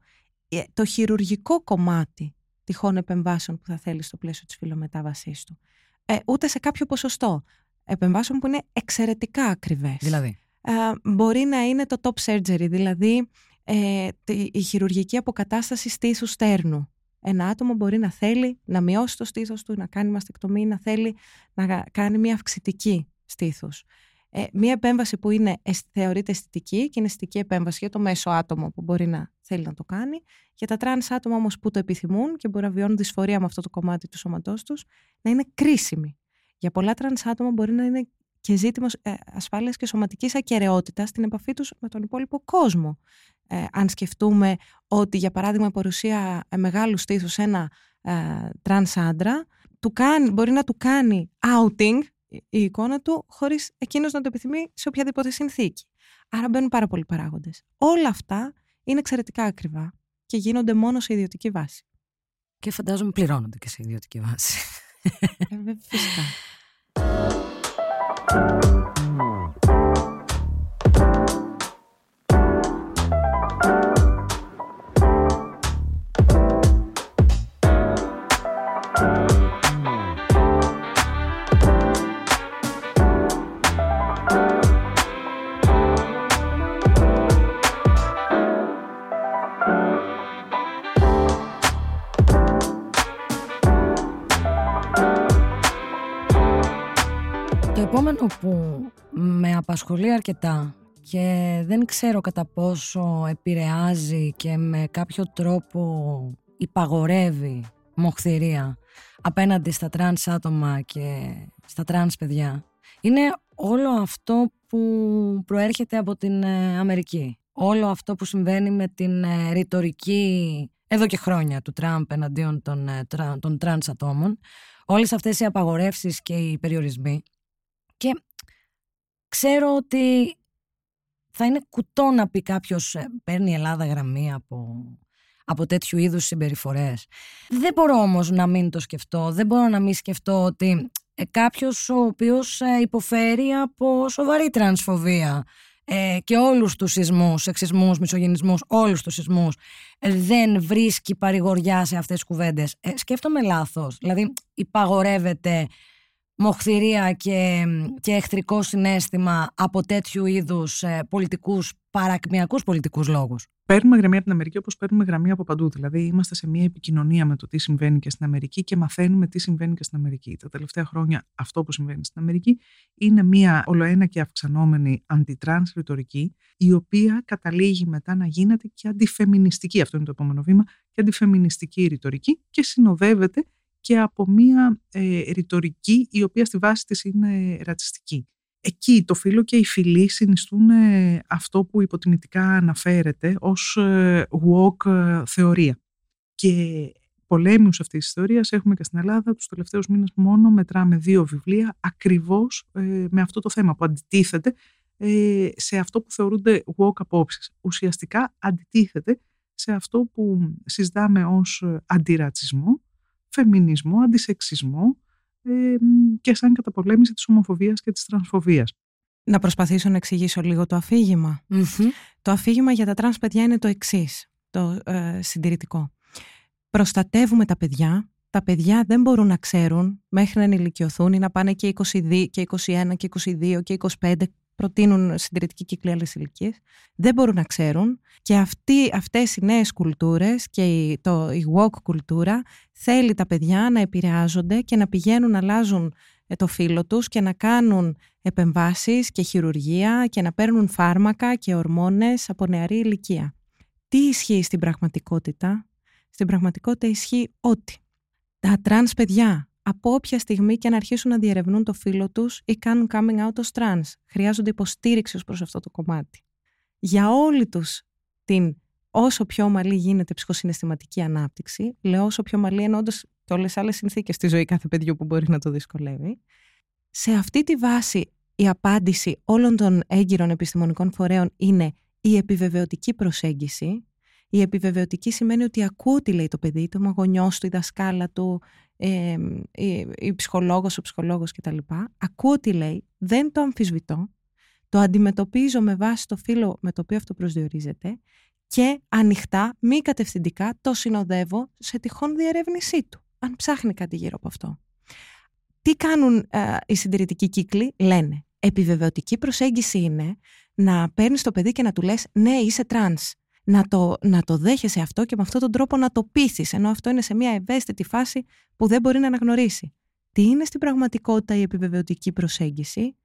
το χειρουργικό κομμάτι τυχόν επεμβάσεων που θα θέλει στο πλαίσιο της φιλομετάβασής του. Ε, ούτε σε κάποιο ποσοστό επεμβάσεων που είναι εξαιρετικά ακριβές. Δηλαδή. Ε, μπορεί να είναι το top surgery, δηλαδή Ε, η χειρουργική αποκατάσταση στήθους στέρνου. Ένα άτομο μπορεί να θέλει να μειώσει το στήθος του, να κάνει μαστεκτομή, να θέλει να κάνει μια αυξητική στήθους. Ε, μια επέμβαση που είναι, θεωρείται αισθητική και είναι αισθητική επέμβαση για το μέσο άτομο που μπορεί να θέλει να το κάνει. Για τα τρανς άτομα όμως που το επιθυμούν και μπορεί να βιώνουν δυσφορία με αυτό το κομμάτι του σώματός τους, να είναι κρίσιμη. Για πολλά τρανς άτομα μπορεί να είναι και ζήτημα ασφάλειας και σωματικής ακεραιότητας στην επαφή τους με τον υπόλοιπο κόσμο. Ε, αν σκεφτούμε ότι, για παράδειγμα, η παρουσία μεγάλου στήθους σε ένα ε, τρανς άντρα του κάνει, μπορεί να του κάνει outing η εικόνα του χωρίς εκείνος να το επιθυμεί σε οποιαδήποτε συνθήκη. Άρα μπαίνουν πάρα πολλοί παράγοντες. Όλα αυτά είναι εξαιρετικά ακριβά και γίνονται μόνο σε ιδιωτική βάση. Και φαντάζομαι πληρώνονται και σε ιδιωτική βάση. Ε, βέβαια, φυσικά. Που με απασχολεί αρκετά και δεν ξέρω κατά πόσο επηρεάζει και με κάποιο τρόπο υπαγορεύει μοχθηρία απέναντι στα τρανς άτομα και στα τρανς παιδιά, είναι όλο αυτό που προέρχεται από την Αμερική. Όλο αυτό που συμβαίνει με την ρητορική εδώ και χρόνια του Τραμπ εναντίον των, των τρανς ατόμων. Όλες αυτές οι απαγορεύσεις και οι περιορισμοί. Και ξέρω ότι θα είναι κουτό να πει κάποιος παίρνει η Ελλάδα γραμμή από, από τέτοιου είδους συμπεριφορές. Δεν μπορώ όμως να μην το σκεφτώ. Δεν μπορώ να μην σκεφτώ ότι κάποιος ο οποίος υποφέρει από σοβαρή τρανσφοβία ε, και όλους τους σεισμούς, σεξισμούς, μισογενισμούς, όλους τους σεισμούς, δεν βρίσκει παρηγοριά σε αυτές τις κουβέντες. Ε, σκέφτομαι λάθος. Δηλαδή υπαγορεύεται μοχθηρία και, και εχθρικό συναίσθημα από τέτοιου είδους ε, πολιτικούς, παρακμιακούς πολιτικούς λόγους. Παίρνουμε γραμμή από την Αμερική όπως παίρνουμε γραμμή από παντού. Δηλαδή, είμαστε σε μια επικοινωνία με το τι συμβαίνει και στην Αμερική και μαθαίνουμε τι συμβαίνει και στην Αμερική. Τα τελευταία χρόνια, αυτό που συμβαίνει στην Αμερική είναι μια ολοένα και αυξανόμενη αντιτρανς ρητορική, η οποία καταλήγει μετά να γίνεται και αντιφεμινιστική. Αυτό είναι το επόμενο βήμα. Και αντιφεμινιστική ρητορική και συνοδεύεται και από μια ε, ρητορική η οποία στη βάση της είναι ρατσιστική. Εκεί το φύλο και οι φυλοί συνιστούν ε, αυτό που υποτιμητικά αναφέρεται ως ε, woke ε, θεωρία. Και πολέμιους αυτής της θεωρίας έχουμε και στην Ελλάδα. Τους τελευταίους μήνες μόνο μετράμε δύο βιβλία ακριβώς ε, με αυτό το θέμα που αντιτίθεται ε, σε αυτό που θεωρούνται woke απόψεις. Ουσιαστικά αντιτίθεται σε αυτό που συζητάμε ως αντιρατσισμό, φεμινισμό, αντισεξισμό ε, και σαν καταπολέμηση της ομοφοβίας και της τρανσφοβίας. Να προσπαθήσω να εξηγήσω λίγο το αφήγημα. Mm-hmm. Το αφήγημα για τα τρανς παιδιά είναι το εξής, το ε, συντηρητικό. Προστατεύουμε τα παιδιά. Τα παιδιά δεν μπορούν να ξέρουν μέχρι να ενηλικιωθούν ή να πάνε και είκοσι δύο και είκοσι ένα και είκοσι δύο και είκοσι πέντε. Προτείνουν συντηρητική κύκλη άλλες ηλικίες. Δεν μπορούν να ξέρουν. Και αυτοί, αυτές οι νέες κουλτούρες και η, το, η woke κουλτούρα θέλει τα παιδιά να επηρεάζονται και να πηγαίνουν να αλλάζουν το φύλο τους και να κάνουν επεμβάσεις και χειρουργία και να παίρνουν φάρμακα και ορμόνες από νεαρή ηλικία. Τι ισχύει στην πραγματικότητα? Στην πραγματικότητα ισχύει ότι τα τρανς παιδιά από όποια στιγμή και να αρχίσουν να διερευνούν το φύλο τους ή κάνουν coming out ως τρανς, χρειάζονται υποστήριξη ως προς αυτό το κομμάτι. Για όλη τους την όσο πιο ομαλή γίνεται ψυχοσυναισθηματική ανάπτυξη, λέω όσο πιο ομαλή εννοώντας και όλες άλλες συνθήκες στη ζωή κάθε παιδιού που μπορεί να το δυσκολεύει, σε αυτή τη βάση η απάντηση όλων των έγκυρων επιστημονικών φορέων είναι η επιβεβαιωτική προσέγγιση. Η επιβεβαιωτική σημαίνει ότι ακούω τι λέει το παιδί, το μαγωνιός του, η δασκάλα του, ε, η, η ψυχολόγος, ο ψυχολόγος κτλ. Ακούω τι λέει, δεν το αμφισβητώ, το αντιμετωπίζω με βάση το φύλο με το οποίο αυτό προσδιορίζεται και ανοιχτά, μη κατευθυντικά, το συνοδεύω σε τυχόν διερεύνησή του, αν ψάχνει κάτι γύρω από αυτό. Τι κάνουν ε, οι συντηρητικοί κύκλοι, λένε. Επιβεβαιωτική προσέγγιση είναι να παίρνεις το παιδί και να του λες ναι, είσαι τρανς. Να το, να το δέχεσαι αυτό και με αυτόν τον τρόπο να το πείθεις, ενώ αυτό είναι σε μια ευαίσθητη φάση που δεν μπορεί να αναγνωρίσει. Τι είναι στην πραγματικότητα η επιβεβαιωτική προσέγγιση?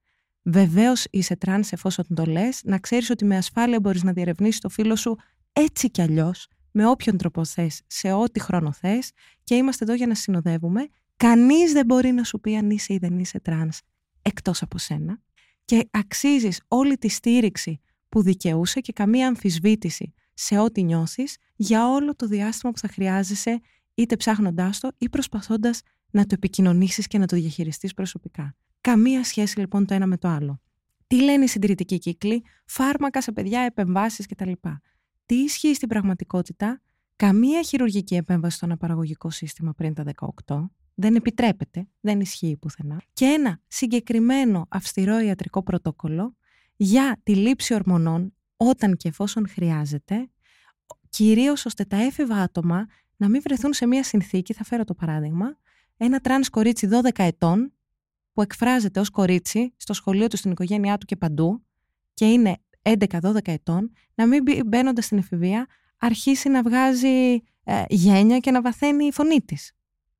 Βεβαίως είσαι τρανς εφόσον το λες, να ξέρεις ότι με ασφάλεια μπορείς να διερευνήσεις το φύλο σου έτσι κι αλλιώς, με όποιον τρόπο θες, σε ό,τι χρόνο θες και είμαστε εδώ για να συνοδεύουμε. Κανείς δεν μπορεί να σου πει αν είσαι ή δεν είσαι τρανς εκτός από σένα και αξίζεις όλη τη στήριξη που δικαιούσε και καμία αμφισβήτηση σε ό,τι νιώθεις για όλο το διάστημα που θα χρειάζεσαι είτε ψάχνοντάς το ή προσπαθώντας να το επικοινωνήσεις και να το διαχειριστείς προσωπικά. Καμία σχέση λοιπόν το ένα με το άλλο. Τι λένε οι συντηρητικοί κύκλοι, φάρμακα σε παιδιά, επεμβάσεις κτλ. Τι ισχύει στην πραγματικότητα? Καμία χειρουργική επέμβαση στο αναπαραγωγικό σύστημα πριν τα δεκαοκτώ. Δεν επιτρέπεται, δεν ισχύει πουθενά. Και ένα συγκεκριμένο αυστηρό ιατρικό πρωτόκολλο για τη λήψη ορμονών όταν και εφόσον χρειάζεται, κυρίως ώστε τα έφηβα άτομα να μην βρεθούν σε μια συνθήκη, θα φέρω το παράδειγμα, ένα τρανς κορίτσι δώδεκα ετών που εκφράζεται ως κορίτσι στο σχολείο του, στην οικογένειά του και παντού και είναι έντεκα δώδεκα ετών, να μην μπαίνοντας στην εφηβεία αρχίσει να βγάζει ε, γένεια και να βαθαίνει η φωνή της.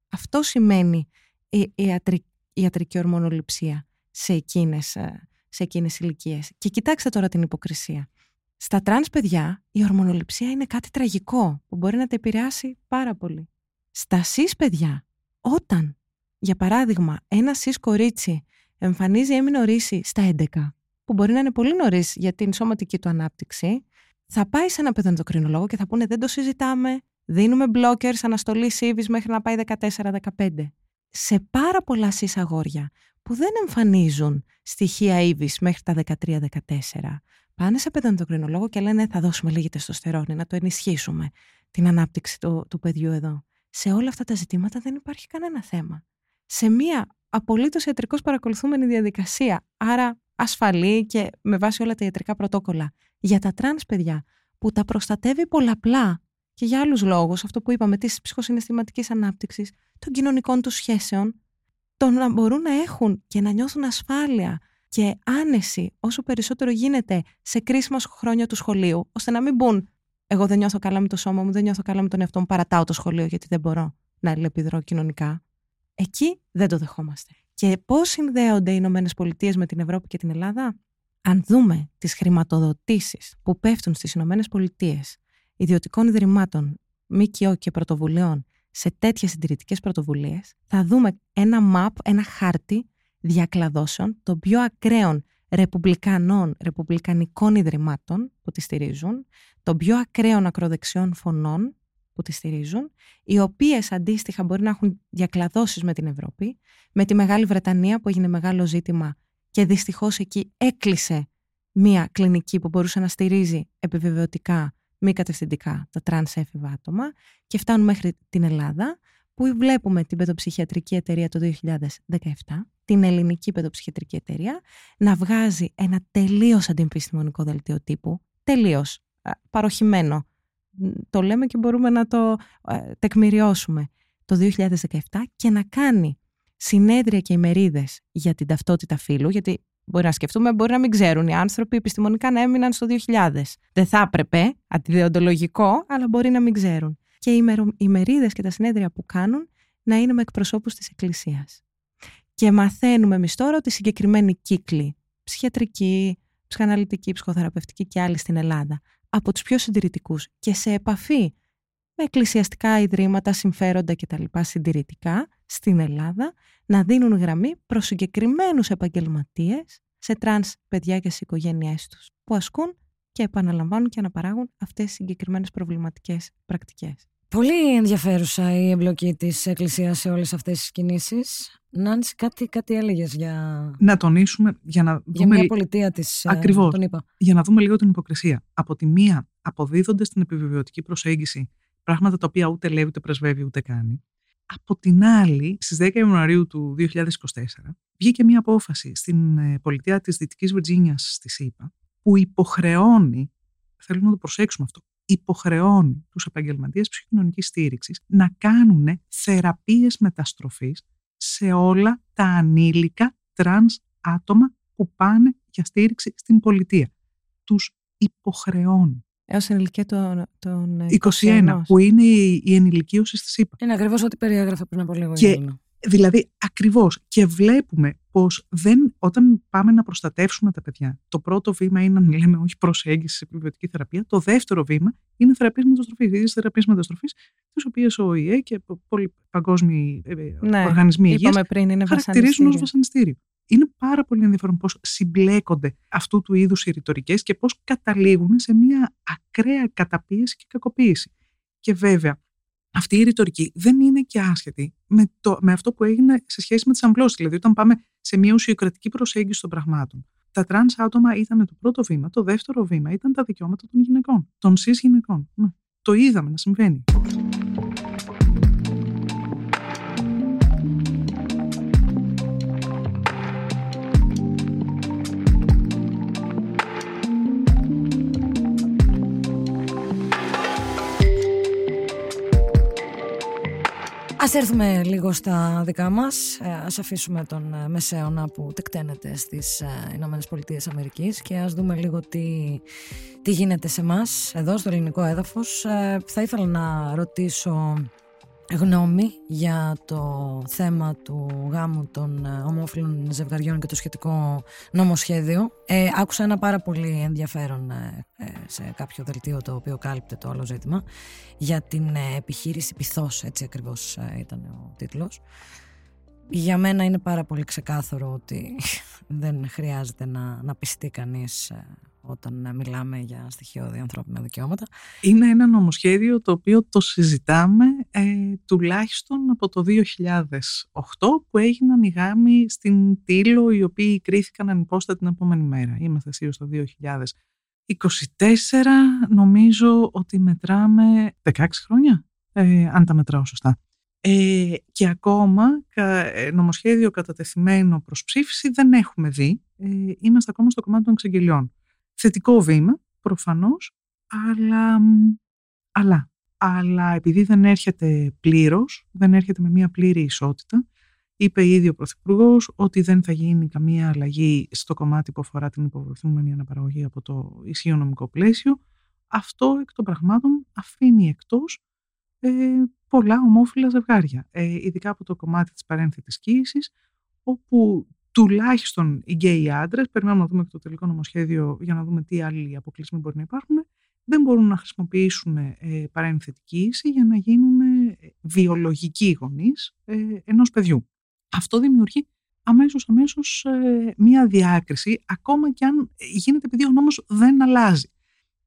Αυτό σημαίνει η ιατρική, ιατρική ορμονοληψία σε εκείνες ε, σε εκείνες ηλικίες. Και κοιτάξτε τώρα την υποκρισία. Στα τρανς παιδιά η ορμονοληψία είναι κάτι τραγικό που μπορεί να τα επηρεάσει πάρα πολύ. Στα σις παιδιά, όταν, για παράδειγμα, ένα σις κορίτσι εμφανίζει έμεινο ορίσει στα έντεκα, που μπορεί να είναι πολύ νωρίς για την σωματική του ανάπτυξη, θα πάει σε ένα παιδοενδοκρινολόγο και θα πούνε δεν το συζητάμε, δίνουμε blockers, αναστολή σίβης μέχρι να πάει δεκατέσσερα δεκαπέντε. Σε πάρα πολλά σις αγόρια που δεν εμφανίζουν στοιχεία ύβης μέχρι τα δεκατρία δεκατέσσερα, πάνε σε παιδοενδοκρινολόγο και λένε θα δώσουμε λίγη τεστοστερόνη, να το ενισχύσουμε την ανάπτυξη του, του παιδιού εδώ. Σε όλα αυτά τα ζητήματα δεν υπάρχει κανένα θέμα. Σε μία απολύτως ιατρικώς παρακολουθούμενη διαδικασία, άρα ασφαλή και με βάση όλα τα ιατρικά πρωτόκολλα. Για τα τρανς παιδιά που τα προστατεύει πολλαπλά και για άλλους λόγους, αυτό που είπαμε, της ψυχοσυναισθηματικής ανάπτυξης, των κοινωνικών τους σχέσεων, το να μπορούν να έχουν και να νιώθουν ασφάλεια και άνεση όσο περισσότερο γίνεται σε κρίσιμα χρόνια του σχολείου, ώστε να μην μπουν «εγώ δεν νιώθω καλά με το σώμα μου, δεν νιώθω καλά με τον εαυτό μου, παρατάω το σχολείο γιατί δεν μπορώ να αλληλεπιδρώ κοινωνικά». Εκεί δεν το δεχόμαστε. Και πώς συνδέονται οι Ηνωμένες Πολιτείες με την Ευρώπη και την Ελλάδα? Αν δούμε τις χρηματοδοτήσεις που πέφτουν στις Ηνωμένες Πολιτείες ιδιωτικών ιδρυμάτων, ΜΚΟ και πρωτοβουλειών σε τέτοιες συντηρητικές πρωτοβουλίες, θα δούμε ένα map, ένα χάρτη διακλαδώσεων των πιο ακραίων ρεπουμπλικανών, ρεπουμπλικανικών ιδρυμάτων που τη στηρίζουν, των πιο ακραίων ακροδεξιών φωνών που τη στηρίζουν, οι οποίες αντίστοιχα μπορεί να έχουν διακλαδώσεις με την Ευρώπη, με τη Μεγάλη Βρετανία που έγινε μεγάλο ζήτημα και δυστυχώς εκεί έκλεισε μία κλινική που μπορούσε να στηρίζει επιβεβαιωτικά, μη κατευθυντικά, τα τρανς έφηβα άτομα, και φτάνουν μέχρι την Ελλάδα που βλέπουμε την Παιδοψυχιατρική Εταιρεία το δύο χιλιάδες δεκαεπτά, την Ελληνική Παιδοψυχιατρική Εταιρεία, να βγάζει ένα τελείως αντιεπιστημονικό δελτίο τύπου, τελείως παροχημένο. Το λέμε και μπορούμε να το ε, τεκμηριώσουμε το δύο χιλιάδες δεκαεπτά, και να κάνει συνέδρια και ημερίδες για την ταυτότητα φύλου, γιατί μπορεί να σκεφτούμε, μπορεί να μην ξέρουν οι άνθρωποι επιστημονικά, να έμειναν στο δύο χιλιάδες. Δεν θα έπρεπε, αντιδεοντολογικό, αλλά μπορεί να μην ξέρουν. Και οι ημερίδες και τα συνέδρια που κάνουν να είναι με εκπροσώπους της Εκκλησίας. Και μαθαίνουμε εμείς τώρα ότι συγκεκριμένοι κύκλοι, ψυχιατρική, ψυχαναλυτική, ψυχοθεραπευτική και άλλοι στην Ελλάδα, από τους πιο συντηρητικούς και σε επαφή με εκκλησιαστικά ιδρύματα, συμφέροντα κτλ. Συντηρητικά στην Ελλάδα, να δίνουν γραμμή προς συγκεκριμένους επαγγελματίες σε τρανς παιδιά και στις οικογένειές τους, που ασκούν και επαναλαμβάνουν και αναπαράγουν αυτές τις συγκεκριμένες προβληματικές πρακτικές. Πολύ ενδιαφέρουσα η εμπλοκή της Εκκλησίας σε όλες αυτές τις κινήσεις. Νάνση, κάτι, κάτι έλεγες για... Να τονίσουμε, για να δούμε... Για μια πολιτεία της... Ακριβώς, τον είπα. Για να δούμε λίγο την υποκρισία. Από τη μία, αποδίδοντας την επιβεβαιωτική προσέγγιση, πράγματα τα οποία ούτε λέει, ούτε πρεσβεύει, ούτε κάνει. Από την άλλη, στις δέκα Ιανουαρίου του δύο χιλιάδες είκοσι τέσσερα, βγήκε μια απόφαση στην πολιτεία της Δυτικής Βιρτζίνιας, στη ΗΠΑ, που υποχρεώνει, θέλουμε να το προσέξουμε αυτό, υποχρεώνει τους επαγγελματίες ψυχοκοινωνικής στήριξης να κάνουν θεραπείες μεταστροφής σε όλα τα ανήλικα τρανς άτομα που πάνε για στήριξη στην πολιτεία. Τους υποχρεώνει. Έως την ηλικία των, των είκοσι ένα, είκοσι ένα, που είναι η, η ενηλικίωση στη ΗΠΑ. Είναι ακριβώς ό,τι περιέγραφα πριν από λίγο. Και, δηλαδή, ακριβώς. Και βλέπουμε πως δεν, όταν πάμε να προστατεύσουμε τα παιδιά, το πρώτο βήμα είναι να λέμε όχι προσέγγιση σε επιβιωτική θεραπεία. Το δεύτερο βήμα είναι θεραπείες μεταστροφής. Ίδιες θεραπείες μεταστροφής, τις οποίες ο ΟΗΕ και πολλοί παγκόσμιοι ναι, οργανισμοί υγείας χαρακτηρίζουν ως βασανιστήριο. Είναι πάρα πολύ ενδιαφέρον πώς συμπλέκονται αυτού του είδους οι ρητορικές και πώς καταλήγουν σε μια ακραία καταπίεση και κακοποίηση. Και βέβαια, αυτή η ρητορική δεν είναι και άσχετη με, το, με αυτό που έγινε σε σχέση με τις αμβλώσεις. Δηλαδή, όταν πάμε σε μια ουσιοκρατική προσέγγιση των πραγμάτων. Τα τρανς άτομα ήταν το πρώτο βήμα, το δεύτερο βήμα ήταν τα δικαιώματα των γυναικών, των σις γυναικών. Ναι. Το είδαμε να συμβαίνει. Ας έρθουμε λίγο στα δικά μας. Ας αφήσουμε τον μεσαίωνα που τεκταίνεται στις Ηνωμένες Πολιτείες Αμερικής και ας δούμε λίγο τι, τι γίνεται σε εμάς, εδώ στο ελληνικό έδαφος. Θα ήθελα να ρωτήσω γνώμη για το θέμα του γάμου των ομόφυλων ζευγαριών και το σχετικό νομοσχέδιο. Ε, άκουσα ένα πάρα πολύ ενδιαφέρον σε κάποιο δελτίο, το οποίο κάλυπτε το όλο ζήτημα, για την επιχείρηση πυθός, έτσι ακριβώς ήταν ο τίτλος. Για μένα είναι πάρα πολύ ξεκάθαρο ότι δεν χρειάζεται να, να πιστεί κανείς όταν μιλάμε για στοιχειώδη ανθρώπινα δικαιώματα. Είναι ένα νομοσχέδιο το οποίο το συζητάμε ε, τουλάχιστον από το δύο χιλιάδες οκτώ, που έγιναν οι γάμοι στην Τήλο, οι οποίοι κρίθηκαν ανυπόστατα την επόμενη μέρα. Είμαστε σίγουροι στο δύο χιλιάδες είκοσι τέσσερα, νομίζω ότι μετράμε δεκαέξι χρόνια, ε, αν τα μετράω σωστά. Ε, και ακόμα νομοσχέδιο κατατεθειμένο προς ψήφιση δεν έχουμε δει. Ε, είμαστε ακόμα στο κομμάτι των εξαγγελιών. Θετικό βήμα, προφανώς, αλλά, αλλά, αλλά επειδή δεν έρχεται πλήρως, δεν έρχεται με μια πλήρη ισότητα. Είπε ήδη ο Πρωθυπουργός ότι δεν θα γίνει καμία αλλαγή στο κομμάτι που αφορά την υποβοηθούμενη αναπαραγωγή από το ισχύον νομικό πλαίσιο. Αυτό εκ των πραγμάτων αφήνει εκτός ε, πολλά ομόφυλα ζευγάρια, ε, ειδικά από το κομμάτι της παρένθετης κύησης, όπου τουλάχιστον οι γκέι άντρες, περιμένουμε να δούμε και το τελικό νομοσχέδιο για να δούμε τι άλλοι αποκλεισμοί μπορεί να υπάρχουν, δεν μπορούν να χρησιμοποιήσουν ε, παρένθετη κύηση για να γίνουν ε, βιολογικοί γονείς ε, ενός παιδιού. Αυτό δημιουργεί αμέσως, αμέσως ε, μία διάκριση, ακόμα και αν γίνεται επειδή ο νόμος δεν αλλάζει.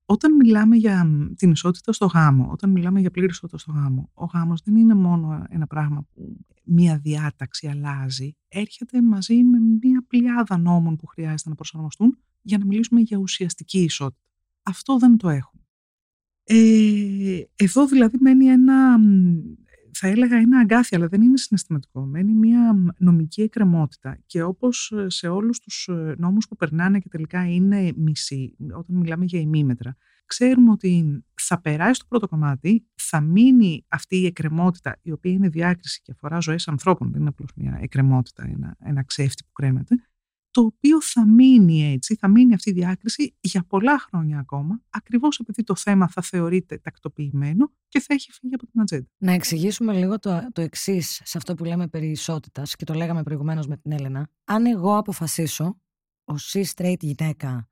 Όταν μιλάμε για την ισότητα στο γάμο, όταν μιλάμε για πλήρη ισότητα στο γάμο, ο γάμος δεν είναι μόνο ένα πράγμα που μία διάταξη αλλάζει, έρχεται μαζί με μία πλειάδα νόμων που χρειάζεται να προσαρμοστούν για να μιλήσουμε για ουσιαστική ισότητα. Αυτό δεν το έχουμε. Ε, εδώ δηλαδή μένει ένα, θα έλεγα ένα αγκάθι, αλλά δεν είναι συναισθηματικό, μένει μια νομική εκκρεμότητα και όπως σε όλους τους νόμους που περνάνε και τελικά είναι μισή, όταν μιλάμε για ημίμετρα, ξέρουμε ότι θα περάσει το πρώτο κομμάτι, θα μείνει αυτή η εκκρεμότητα, η οποία είναι διάκριση και αφορά ζωές ανθρώπων, δεν είναι απλώς μια εκκρεμότητα, ένα, ένα ξέφτη που κρέμεται, το οποίο θα μείνει έτσι, θα μείνει αυτή η διάκριση για πολλά χρόνια ακόμα, ακριβώς επειδή το θέμα θα θεωρείται τακτοποιημένο και θα έχει φύγει από την ατζέντα. Να εξηγήσουμε λίγο το, το εξής σε αυτό που λέμε περί ισότητας και το λέγαμε προηγουμένως με την Έλενα. Αν εγώ αποφασίσω ως straight γυναίκα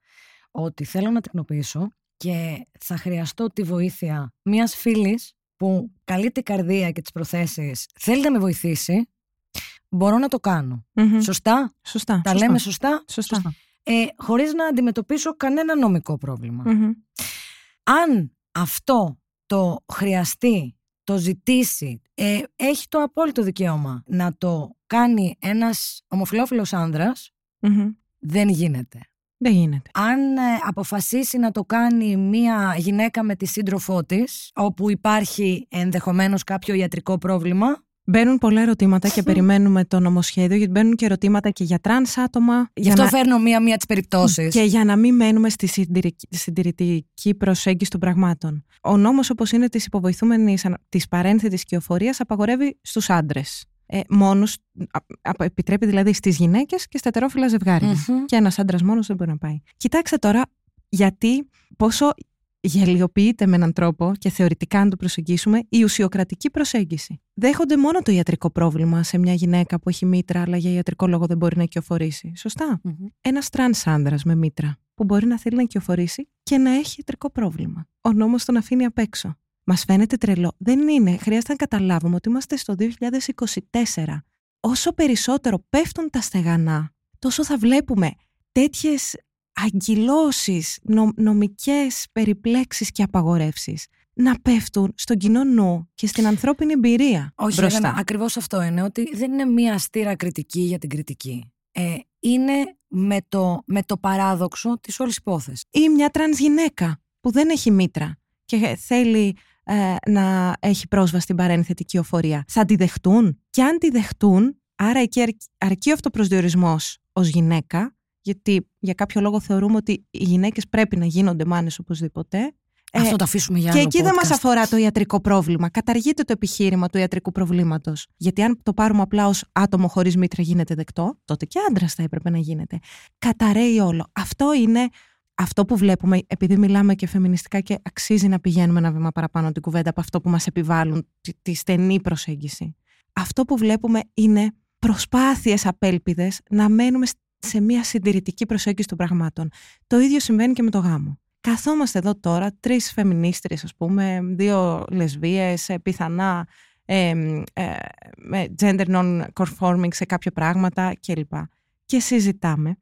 ότι θέλω να τεκνοποιήσω και θα χρειαστώ τη βοήθεια μιας φίλης που καλεί την καρδία και τις προθέσεις, θέλει να με βοηθήσει, μπορώ να το κάνω. Mm-hmm. Σωστά. Σωστά. Τα σωστά. λέμε σωστά. Σωστά. Ε, χωρίς να αντιμετωπίσω κανένα νομικό πρόβλημα. Mm-hmm. Αν αυτό το χρειαστεί, το ζητήσει, ε, έχει το απόλυτο δικαίωμα να το κάνει ένας ομοφυλόφιλος άνδρας, mm-hmm. δεν γίνεται. Δεν γίνεται. Αν ε, αποφασίσει να το κάνει μία γυναίκα με τη σύντροφό της, όπου υπάρχει ενδεχομένως κάποιο ιατρικό πρόβλημα, μπαίνουν πολλά ερωτήματα και περιμένουμε το νομοσχέδιο, γιατί μπαίνουν και ερωτήματα και για τρανς άτομα. Γι' αυτό να... φέρνω μία-μία τις περιπτώσεις. Και για να μην μένουμε στη συντηρητική προσέγγιση των πραγμάτων. Ο νόμος, όπως είναι της υποβοηθούμενης, της παρένθετης κυοφορίας, απαγορεύει στους άντρες. Ε, μόνος, επιτρέπει δηλαδή στις γυναίκες και στα ετερόφυλα ζευγάρια. Mm-hmm. Και ένας άντρας μόνος δεν μπορεί να πάει. Κοιτάξτε τώρα, γιατί πόσο γελιοποιείται με έναν τρόπο και θεωρητικά αν το προσεγγίσουμε η ουσιοκρατική προσέγγιση. Δέχονται μόνο το ιατρικό πρόβλημα σε μια γυναίκα που έχει μήτρα, αλλά για ιατρικό λόγο δεν μπορεί να κυοφορήσει. Σωστά. Mm-hmm. Ένας τρανς άνδρας με μήτρα που μπορεί να θέλει να κυοφορήσει και να έχει ιατρικό πρόβλημα. Ο νόμος τον αφήνει απ' έξω. Μας φαίνεται τρελό. Δεν είναι. Χρειάζεται να καταλάβουμε ότι είμαστε στο δύο χιλιάδες είκοσι τέσσερα. Όσο περισσότερο πέφτουν τα στεγανά, τόσο θα βλέπουμε τέτοιες αγγυλώσεις, νο, νομικές περιπλέξεις και απαγορεύσεις να πέφτουν στον κοινό νου και στην ανθρώπινη εμπειρία. Όχι, μπροστά. Έκανα, ακριβώς αυτό είναι, ότι δεν είναι μία αστήρα κριτική για την κριτική. Ε, είναι με το, με το παράδοξο της όλης υπόθεσης. Ή μια τρανς γυναίκα που δεν έχει μήτρα και θέλει ε, να έχει πρόσβαση στην παρένθετη κυοφορία. Θα τη δεχτούν? Και αν τη δεχτούν, άρα εκεί αρκ, αρκεί αυτοπροσδιορισμός ως γυναίκα, γιατί για κάποιο λόγο θεωρούμε ότι οι γυναίκες πρέπει να γίνονται μάνες οπωσδήποτε. Αυτό ε, το αφήσουμε για άλλο podcast. Και εκεί δεν μας αφορά το ιατρικό πρόβλημα. Καταργείται το επιχείρημα του ιατρικού προβλήματος. Γιατί αν το πάρουμε απλά ως άτομο χωρίς μήτρα γίνεται δεκτό, τότε και άντρας θα έπρεπε να γίνεται. Καταραίει όλο. Αυτό είναι αυτό που βλέπουμε, επειδή μιλάμε και φεμινιστικά και αξίζει να πηγαίνουμε ένα βήμα παραπάνω την κουβέντα από αυτό που μας επιβάλλουν, τη, τη στενή προσέγγιση. Αυτό που βλέπουμε είναι προσπάθειες απέλπιδες να μένουμε σε μια συντηρητική προσέγγιση των πραγμάτων. Το ίδιο συμβαίνει και με το γάμο. Καθόμαστε εδώ τώρα, τρεις φεμινίστριες, ας πούμε, δύο λεσβίες, πιθανά ε, ε, με gender non-conforming σε κάποια πράγματα κλπ. Και συζητάμε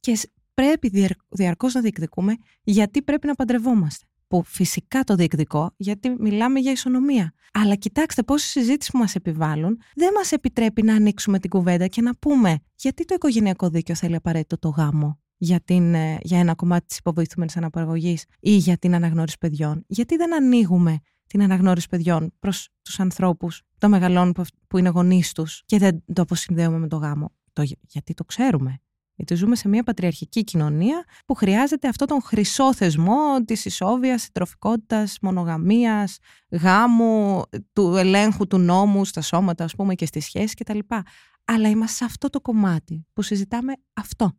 και πρέπει διαρκώς να διεκδικούμε γιατί πρέπει να παντρευόμαστε. Που φυσικά το διεκδικώ, γιατί μιλάμε για ισονομία. Αλλά κοιτάξτε πόση συζήτηση που μας επιβάλλουν δεν μας επιτρέπει να ανοίξουμε την κουβέντα και να πούμε γιατί το οικογενειακό δίκαιο θέλει απαραίτητο το γάμο για, την, για ένα κομμάτι της υποβοηθούμενης αναπαραγωγής ή για την αναγνώριση παιδιών. Γιατί δεν ανοίγουμε την αναγνώριση παιδιών προς τους ανθρώπους των μεγαλών που είναι γονείς τους και δεν το αποσυνδέουμε με το γάμο. Το, γιατί το ξέρουμε. Γιατί ζούμε σε μια πατριαρχική κοινωνία που χρειάζεται αυτόν τον χρυσό θεσμό της ισόβιας, συντροφικότητας, μονογαμίας, γάμου, του ελέγχου του νόμου στα σώματα, ας πούμε, και στις σχέσεις κτλ. Αλλά είμαστε σε αυτό το κομμάτι που συζητάμε αυτό.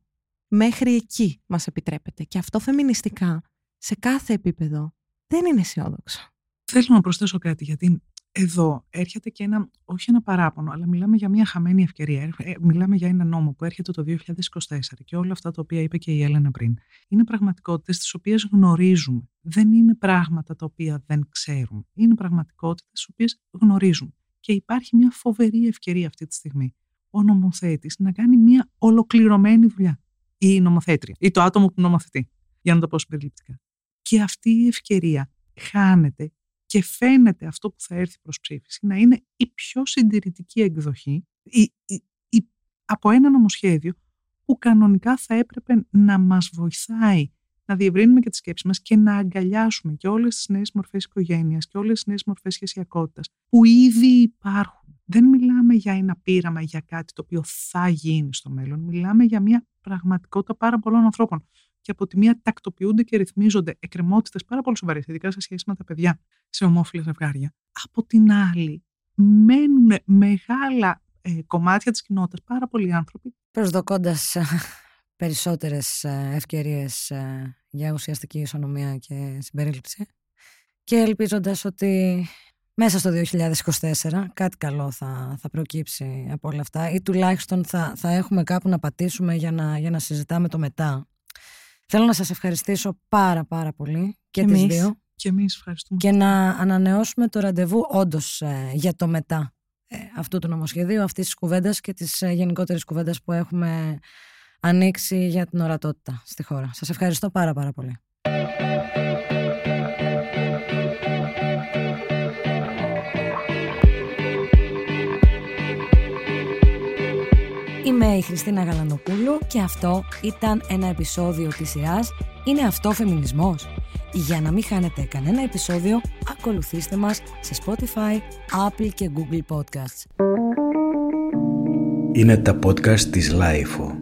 Μέχρι εκεί μας επιτρέπεται. Και αυτό φεμινιστικά, σε κάθε επίπεδο, δεν είναι αισιόδοξο. Θέλω να προσθέσω κάτι, γιατί εδώ έρχεται και ένα, όχι ένα παράπονο, αλλά μιλάμε για μια χαμένη ευκαιρία. Μιλάμε για ένα νόμο που έρχεται το δύο χιλιάδες είκοσι τέσσερα και όλα αυτά τα οποία είπε και η Έλενα πριν. Είναι πραγματικότητες τις οποίες γνωρίζουμε. Δεν είναι πράγματα τα οποία δεν ξέρουμε. Είναι πραγματικότητες τις οποίες γνωρίζουμε. Και υπάρχει μια φοβερή ευκαιρία αυτή τη στιγμή ο νομοθέτης να κάνει μια ολοκληρωμένη δουλειά. Ή η νομοθέτρια, ή το άτομο που νομοθετεί. Για να το πω συμπεριληπτικά. Και αυτή η ευκαιρία χάνεται. Και φαίνεται αυτό που θα έρθει προς ψήφιση να είναι η πιο συντηρητική εκδοχή η, η, η, από ένα νομοσχέδιο που κανονικά θα έπρεπε να μας βοηθάει να διευρύνουμε και τη σκέψη μας και να αγκαλιάσουμε και όλες τις νέες μορφές οικογένειας και όλες τις νέες μορφές σχεσιακότητας που ήδη υπάρχουν. Δεν μιλάμε για ένα πείραμα, για κάτι το οποίο θα γίνει στο μέλλον. Μιλάμε για μια πραγματικότητα πάρα πολλών ανθρώπων. Και από τη μία τακτοποιούνται και ρυθμίζονται εκκρεμότητες πάρα πολύ σοβαρές, ειδικά σε σχέση με τα παιδιά, σε ομόφυλα ζευγάρια. Από την άλλη, μένουν μεγάλα ε, κομμάτια της κοινότητας, πάρα πολλοί άνθρωποι, προσδοκώντας περισσότερες ευκαιρίες για ουσιαστική ισονομία και συμπερίληψη. Και ελπίζοντας ότι μέσα στο δύο χιλιάδες είκοσι τέσσερα κάτι καλό θα, θα προκύψει από όλα αυτά, ή τουλάχιστον θα, θα έχουμε κάπου να πατήσουμε για να, για να συζητάμε το μετά. Θέλω να σας ευχαριστήσω πάρα πάρα πολύ και, και τις εμείς, δύο. Και εμείς ευχαριστούμε. Και να ανανεώσουμε το ραντεβού όντως ε, για το μετά ε, αυτού του νομοσχεδίου, αυτής της κουβέντας και της ε, γενικότερης κουβέντας που έχουμε ανοίξει για την ορατότητα στη χώρα. Σας ευχαριστώ πάρα πάρα πολύ. Είμαι η Χριστίνα Γαλανοπούλου και αυτό ήταν ένα επεισόδιο της σειράς «Είναι αυτό φεμινισμός». Για να μην χάνετε κανένα επεισόδιο, ακολουθήστε μας σε Spotify, Apple και Google Podcasts. Είναι τα podcast της λάιφο.